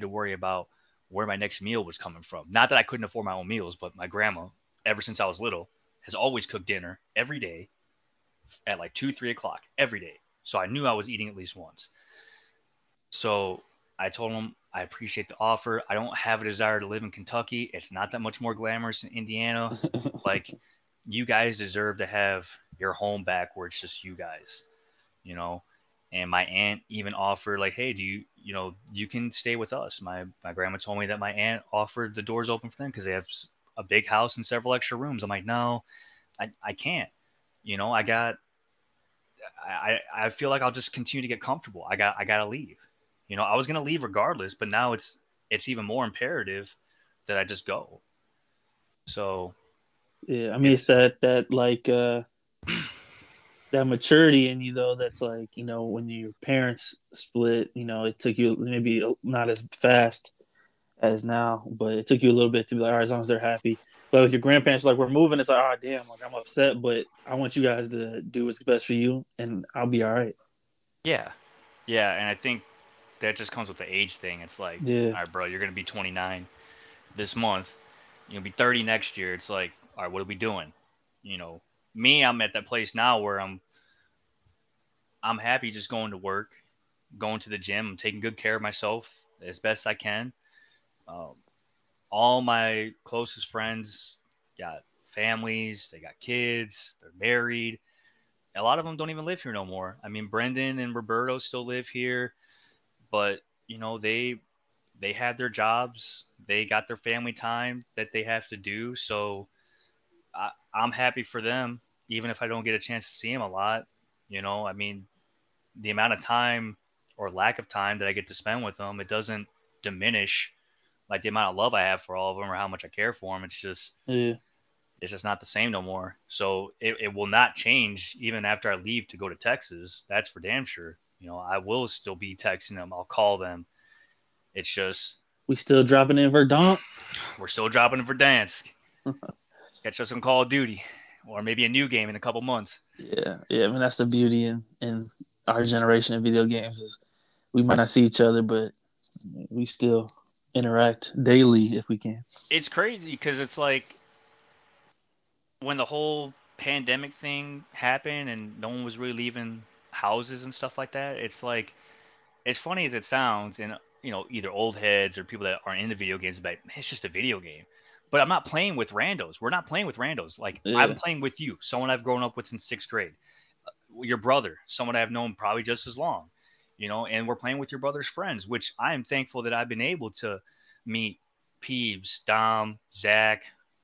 to worry about where my next meal was coming from. Not that I couldn't afford my own meals, but my grandma, ever since I was little, has always cooked dinner every day at like 2-3 o'clock every day. So I knew I was eating at least once. So I told him, I appreciate the offer. I don't have a desire to live in Kentucky. It's not that much more glamorous in Indiana. Like, you guys deserve to have your home back where it's just you guys, you know? And my aunt even offered, like, hey, do you, you know, you can stay with us. My grandma told me that my aunt offered the doors open for them because they have a big house and several extra rooms. I'm like, no, I can't, you know, I feel like I'll just continue to get comfortable. I gotta leave. You know, I was going to leave regardless, but now it's even more imperative that I just go. So. Yeah. I mean, it's that like, that maturity in you though. That's like, you know, when your parents split, you know, it took you maybe not as fast as now, but it took you a little bit to be like, all right, as long as they're happy. But with your grandparents, like, we're moving. It's like, oh damn, like I'm upset, but I want you guys to do what's best for you and I'll be all right. Yeah. Yeah. And I think, that just comes with the age thing. It's like, yeah. All right, bro, you're going to be 29 this month. You'll be 30 next year. It's like, all right, what are we doing? You know, me, I'm at that place now where I'm happy just going to work, going to the gym. I'm taking good care of myself as best I can. All my closest friends got families. They got kids. They're married. A lot of them don't even live here no more. I mean, Brendan and Roberto still live here. But, you know, they had their jobs. They got their family time that they have to do. So I'm happy for them, even if I don't get a chance to see them a lot. You know, I mean, the amount of time or lack of time that I get to spend with them, it doesn't diminish, like, the amount of love I have for all of them or how much I care for them. It's just It's just not the same no more. So it will not change even after I leave to go to Texas. That's for damn sure. You know, I will still be texting them. I'll call them. It's just... We still dropping in Verdansk. We're still dropping in Verdansk. Catch us on Call of Duty. Or maybe a new game in a couple months. Yeah, yeah. I mean, that's the beauty in our generation of video games is we might not see each other, but we still interact daily if we can. It's crazy because it's like when the whole pandemic thing happened and no one was really leaving houses and stuff like that, it's like, as funny as it sounds, and, you know, either old heads or people that aren't into video games about, man, it's just a video game, but I'm not playing with randos. We're not playing with randos. Like, yeah. I'm playing with you, someone I've grown up with since 6th grade, your brother, someone I've known probably just as long, you know, and we're playing with your brother's friends, which I am thankful that I've been able to meet Peeves, Dom, Zach,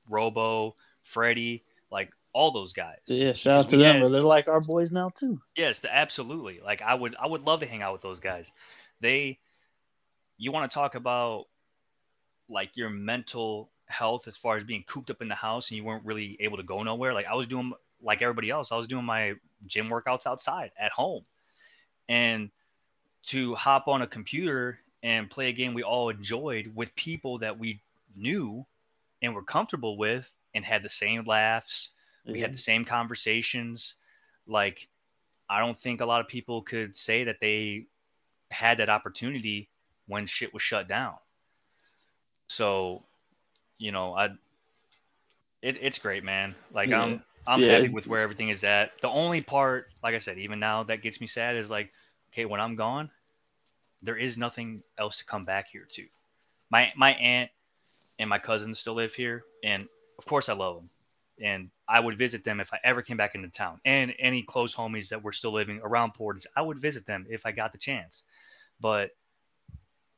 Robo, Freddie, like all those guys. Yeah, shout out to them. They're like our boys now too. Yes, absolutely. Like I would love to hang out with those guys. You want to talk about like your mental health as far as being cooped up in the house and you weren't really able to go nowhere. Like I was doing, like everybody else, I was doing my gym workouts outside at home. And to hop on a computer and play a game we all enjoyed with people that we knew and were comfortable with and had the same laughs. We had the same conversations. Like, I don't think a lot of people could say that they had that opportunity when shit was shut down. So, you know, it's great, man. Like, yeah. I'm happy with where everything is at. The only part, like I said, even now that gets me sad is like, okay, when I'm gone, there is nothing else to come back here to. My aunt and my cousins still live here, and of course I love them. And I would visit them if I ever came back into town. And any close homies that were still living around Portage, I would visit them if I got the chance. But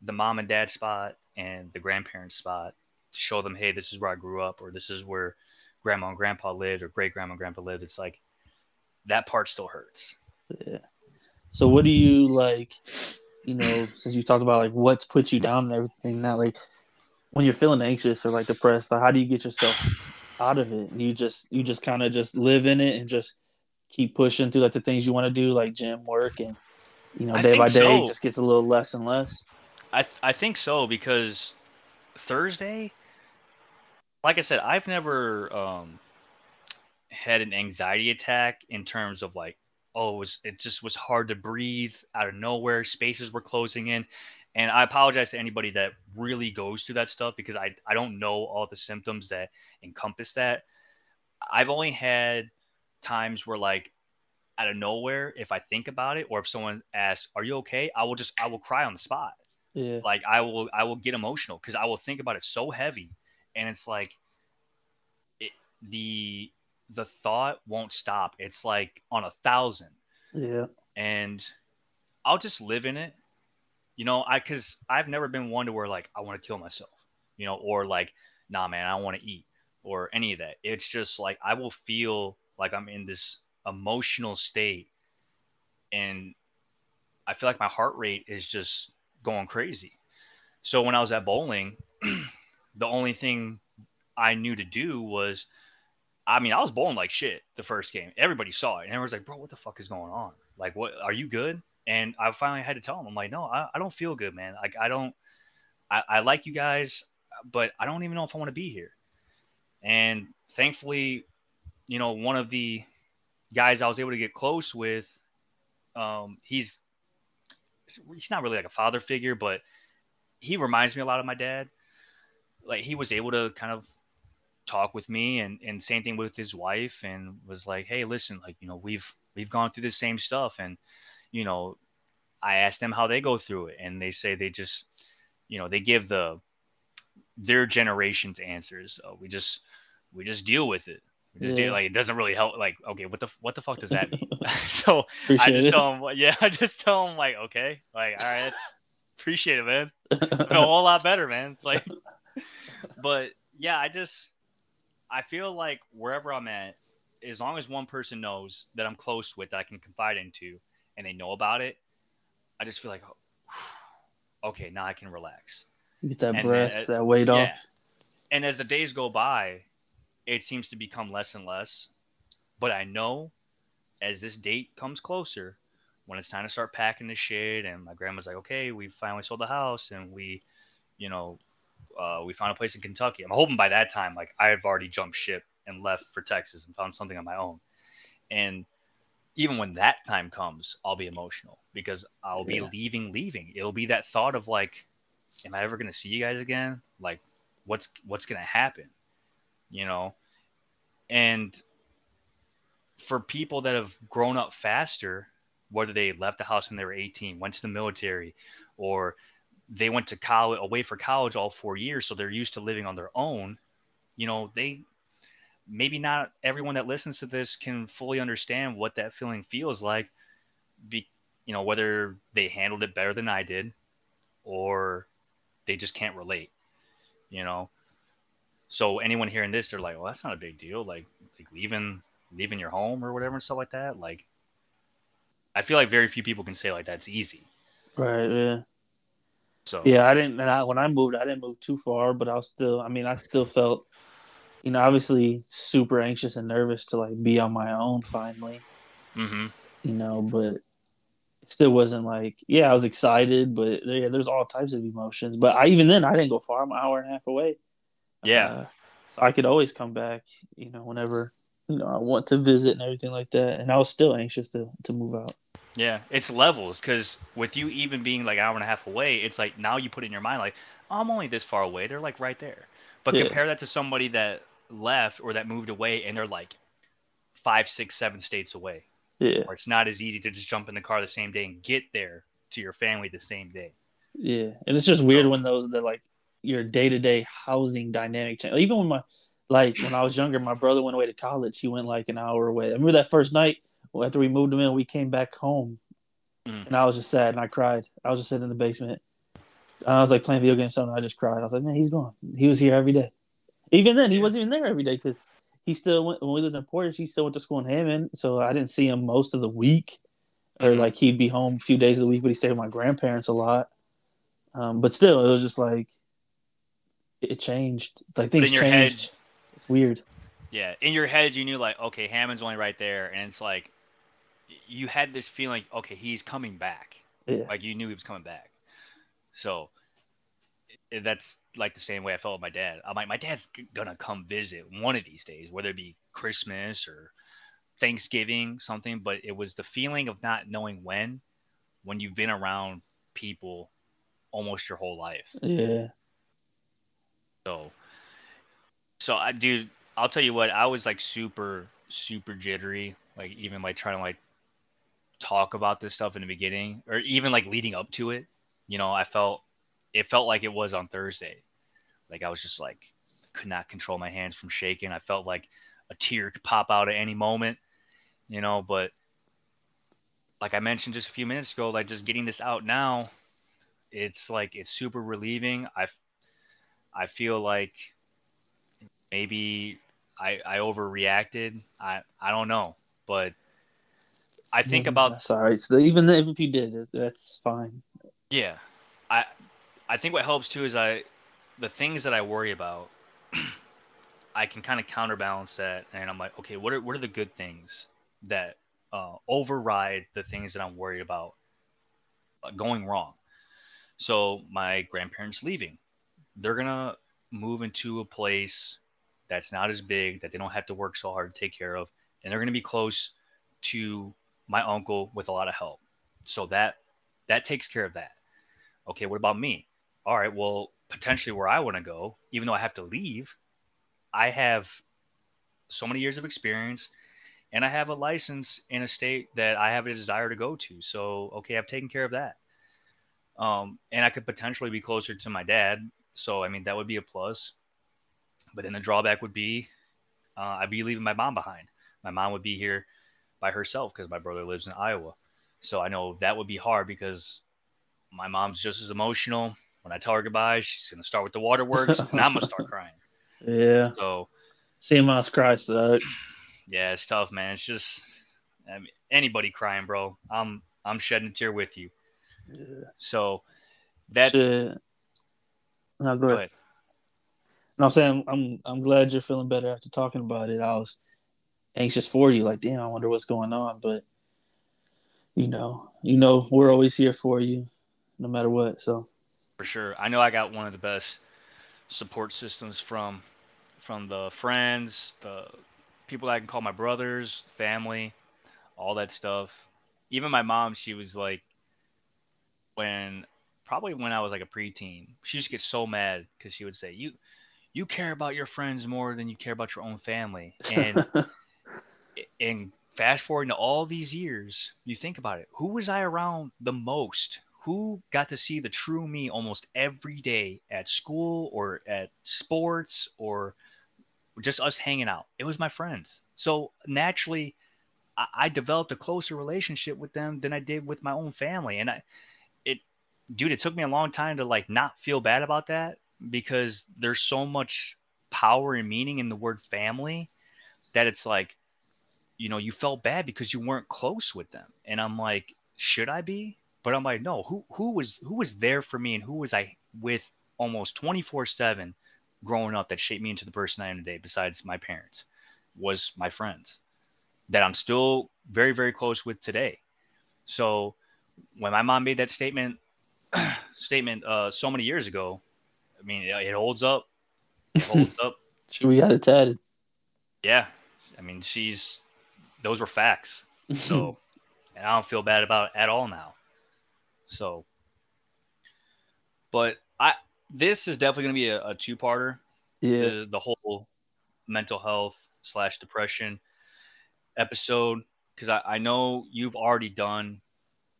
the mom and dad spot and the grandparents spot, to show them, hey, this is where I grew up, or this is where grandma and grandpa lived, or great grandma and grandpa lived. It's like, that part still hurts. Yeah. So what do you, like, you know, since you talked about, like, what's put you down and everything, now, like, when you're feeling anxious or, like, depressed, like, how do you get yourself out of it? You just kind of just live in it and just keep pushing through, like, the things you want to do, like gym work, and, you know, day by day it just gets a little less and less. I think so, because Thursday, like I said, I've never had an anxiety attack in terms of like, oh, it just was hard to breathe out of nowhere, spaces were closing in. And I apologize to anybody that really goes through that stuff, because I don't know all the symptoms that encompass that. I've only had times where, like, out of nowhere if I think about it, or if someone asks, "Are you okay?" I will cry on the spot. Yeah. Like I will get emotional because I will think about it so heavy, and it's like the thought won't stop. It's like on 1,000. Yeah. And I'll just live in it. You know, because I've never been one to where like, I want to kill myself, you know, or like, nah, man, I don't want to eat or any of that. It's just like, I will feel like I'm in this emotional state and I feel like my heart rate is just going crazy. So when I was at bowling, the only thing I knew to do was, I mean, I was bowling like shit the first game. Everybody saw it. And everyone's like, bro, what the fuck is going on? Like, what, are you good? And I finally had to tell him, I'm like, no, I don't feel good, man. Like, I like you guys, but I don't even know if I want to be here. And thankfully, you know, one of the guys I was able to get close with, he's not really like a father figure, but he reminds me a lot of my dad. Like, he was able to kind of talk with me, and same thing with his wife, and was like, hey, listen, like, you know, we've gone through the same stuff. And, you know, I asked them how they go through it, and they say they just, you know, they give their generation's answers. We just deal with it. We just deal, like, it doesn't really help. Like, okay, what the fuck does that mean? So I just tell them like, okay, like, all right, appreciate it, man. I know a whole lot better, man. It's like, but yeah, I feel like wherever I'm at, as long as one person knows that I'm close with, that I can confide into, and they know about it, I just feel like, oh, okay, now I can relax. Get that breath, that weight off. And as the days go by, it seems to become less and less. But I know as this date comes closer, when it's time to start packing this shit, and my grandma's like, okay, we finally sold the house, and we, you know, we found a place in Kentucky. I'm hoping by that time, like, I have already jumped ship and left for Texas and found something on my own. And even when that time comes, I'll be emotional because I'll be leaving. It'll be that thought of like, am I ever going to see you guys again? Like, what's going to happen? You know? And for people that have grown up faster, whether they left the house when they were 18, went to the military, or they went to college, away for college all 4 years, so they're used to living on their own. You know, they maybe not everyone that listens to this can fully understand what that feeling feels like, you know, whether they handled it better than I did or they just can't relate, you know? So anyone hearing this, they're like, well, that's not a big deal. Like leaving your home or whatever and stuff like that. Like, I feel like very few people can say like, that's easy. Right. Yeah. So. Yeah, when I moved, I didn't move too far, but I still felt, you know, obviously super anxious and nervous to like be on my own finally, you know, but it still wasn't like, I was excited, but there's all types of emotions, but I didn't go far. I'm an hour and a half away. Yeah. So I could always come back, you know, whenever, you know, I want to visit and everything like that. And I was still anxious to move out. Yeah, it's levels, because with you even being like an hour and a half away, it's like now you put it in your mind like, oh, I'm only this far away. They're like right there. But compare that to somebody that left or that moved away and they're like 5, 6, 7 states away. Yeah. Or it's not as easy to just jump in the car the same day and get there to your family the same day. Yeah. And it's just weird when they're like your day-to-day housing dynamic change. Even when I was younger, my brother went away to college. He went like an hour away. I remember that first night. Well, after we moved him in, we came back home, and I was just sad, and I cried. I was just sitting in the basement. I was, like, playing video games, and I just cried. I was like, man, he's gone. He was here every day. Even then, he wasn't even there every day because he still went – when we lived in Portage, he still went to school in Hammond, so I didn't see him most of the week. Or, like, he'd be home a few days of the week, but he stayed with my grandparents a lot. But still, it was just, like, it changed. Like, things changed. It's weird. Yeah. In your head, you knew, like, okay, Hammond's only right there, and it's like – you had this feeling, okay, he's coming back. Yeah. Like, you knew he was coming back. So that's like the same way I felt with my dad. I'm like, my dad's gonna come visit one of these days, whether it be Christmas or Thanksgiving, something. But it was the feeling of not knowing when you've been around people almost your whole life. Yeah. So I, dude, I'll tell you what, I was like super, super jittery. Like, even like trying to like talk about this stuff in the beginning, or even like leading up to it, you know, it felt like it was on Thursday. Like I was just like, could not control my hands from shaking. I felt like a tear could pop out at any moment, you know, but like I mentioned just a few minutes ago, like just getting this out now, it's like, it's super relieving. I feel like maybe I overreacted. I don't know, but I think about. That's all right. So even if you did, that's fine. Yeah. I think what helps too is the things that I worry about, I can kind of counterbalance that. And I'm like, okay, what are the good things that override the things that I'm worried about going wrong? So my grandparents leaving, they're going to move into a place that's not as big, that they don't have to work so hard to take care of. And they're going to be close to my uncle with a lot of help. So that takes care of that. Okay, what about me? All right, well, potentially where I want to go, even though I have to leave, I have so many years of experience and I have a license in a state that I have a desire to go to. So, okay, I've taken care of that. And I could potentially be closer to my dad. So, I mean, that would be a plus. But then the drawback would be I'd be leaving my mom behind. My mom would be here by herself because my brother lives in Iowa. So I know that would be hard because my mom's just as emotional. When I tell her goodbye, she's going to start with the waterworks and I'm going to start crying. Yeah. So seeing my cries suck. Yeah, it's tough, man. It's just anybody crying, bro. I'm shedding a tear with you. Yeah. So that's no, go ahead. No, I'm saying I'm glad you're feeling better after talking about it. I was anxious for you, like, damn, I wonder what's going on. But you know, we're always here for you, no matter what. So for sure, I know I got one of the best support systems from the friends, the people that I can call my brothers, family, all that stuff. Even my mom, she was like, when I was like a preteen, she used to get so mad because she would say, you care about your friends more than you care about your own family. And fast forward to all these years, you think about it. Who was I around the most? Who got to see the true me almost every day at school or at sports or just us hanging out? It was my friends. So naturally, I developed a closer relationship with them than I did with my own family. And it took me a long time to like not feel bad about that, because there's so much power and meaning in the word family that it's like, you know, you felt bad because you weren't close with them. And I'm like, should I be? But I'm like, no, who was there for me and who was I with almost 24/7 growing up that shaped me into the person I am today, besides my parents, was my friends that I'm still very, very close with today. So when my mom made that statement so many years ago, I mean, it holds up. It holds up. We got it tatted. Yeah. I mean, those were facts. So, and I don't feel bad about it at all now. So, but this is definitely going to be a two-parter. Yeah. The whole mental health / depression episode. Cause I know you've already done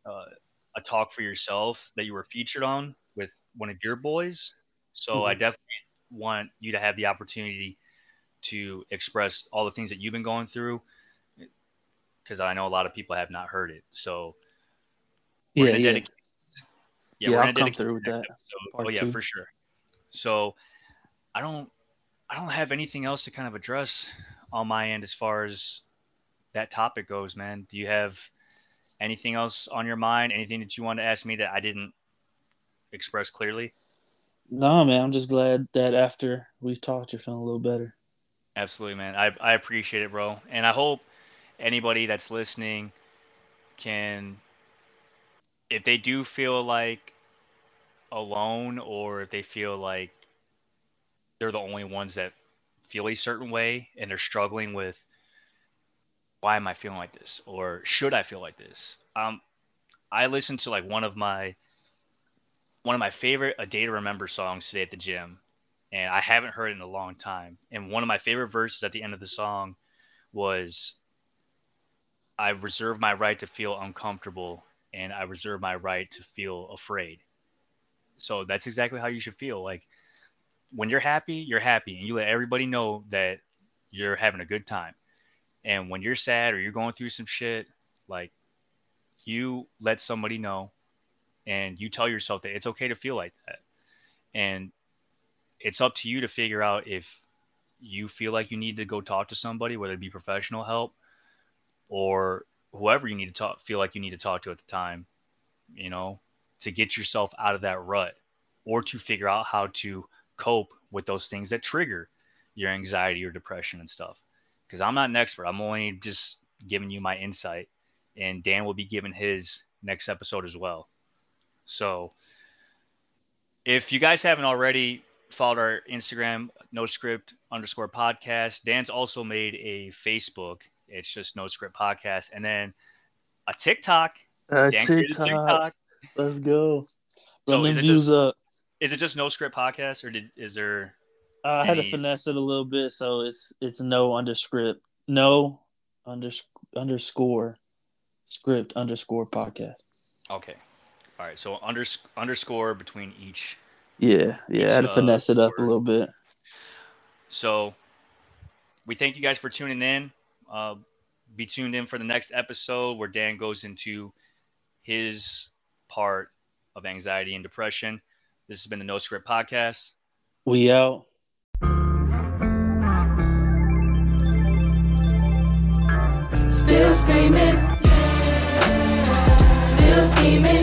a talk for yourself that you were featured on with one of your boys. So I definitely want you to have the opportunity to express all the things that you've been going through, because I know a lot of people have not heard it. So we're gonna dedicate through with that. Oh yeah, for sure. So I don't have anything else to kind of address on my end as far as that topic goes, man. Do you have anything else on your mind? Anything that you want to ask me that I didn't express clearly? No, man, I'm just glad that after we've talked, you're feeling a little better. Absolutely, man. I appreciate it, bro. And I hope anybody that's listening can, if they do feel like alone, or if they feel like they're the only ones that feel a certain way and they're struggling with, why am I feeling like this? Or should I feel like this? I listened to like one of my favorite A Day to Remember songs today at the gym, and I haven't heard it in a long time. And one of my favorite verses at the end of the song was, I reserve my right to feel uncomfortable, and I reserve my right to feel afraid. So that's exactly how you should feel. Like, when you're happy, and you let everybody know that you're having a good time. And when you're sad or you're going through some shit, like, you let somebody know, and you tell yourself that it's okay to feel like that. And it's up to you to figure out if you feel like you need to go talk to somebody, whether it be professional help or whoever you need to talk, feel like you need to talk to at the time, you know, to get yourself out of that rut, or to figure out how to cope with those things that trigger your anxiety or depression and stuff. Because I'm not an expert. I'm only just giving you my insight, and Dan will be giving his next episode as well. So if you guys haven't already followed our Instagram, NoScript_podcast. Dan's also made a Facebook. It's just NoScript Podcast. And then a TikTok. Dan TikTok. Let's go. So is it just NoScript Podcast, or is there? I had to finesse it a little bit, so it's no_script_podcast. Okay, all right. So underscore between each. Yeah. I had to finesse it up a little bit. So we thank you guys for tuning in. Be tuned in for the next episode where Dan goes into his part of anxiety and depression. This has been the No Script Podcast. We out. Still screaming. Still scheming.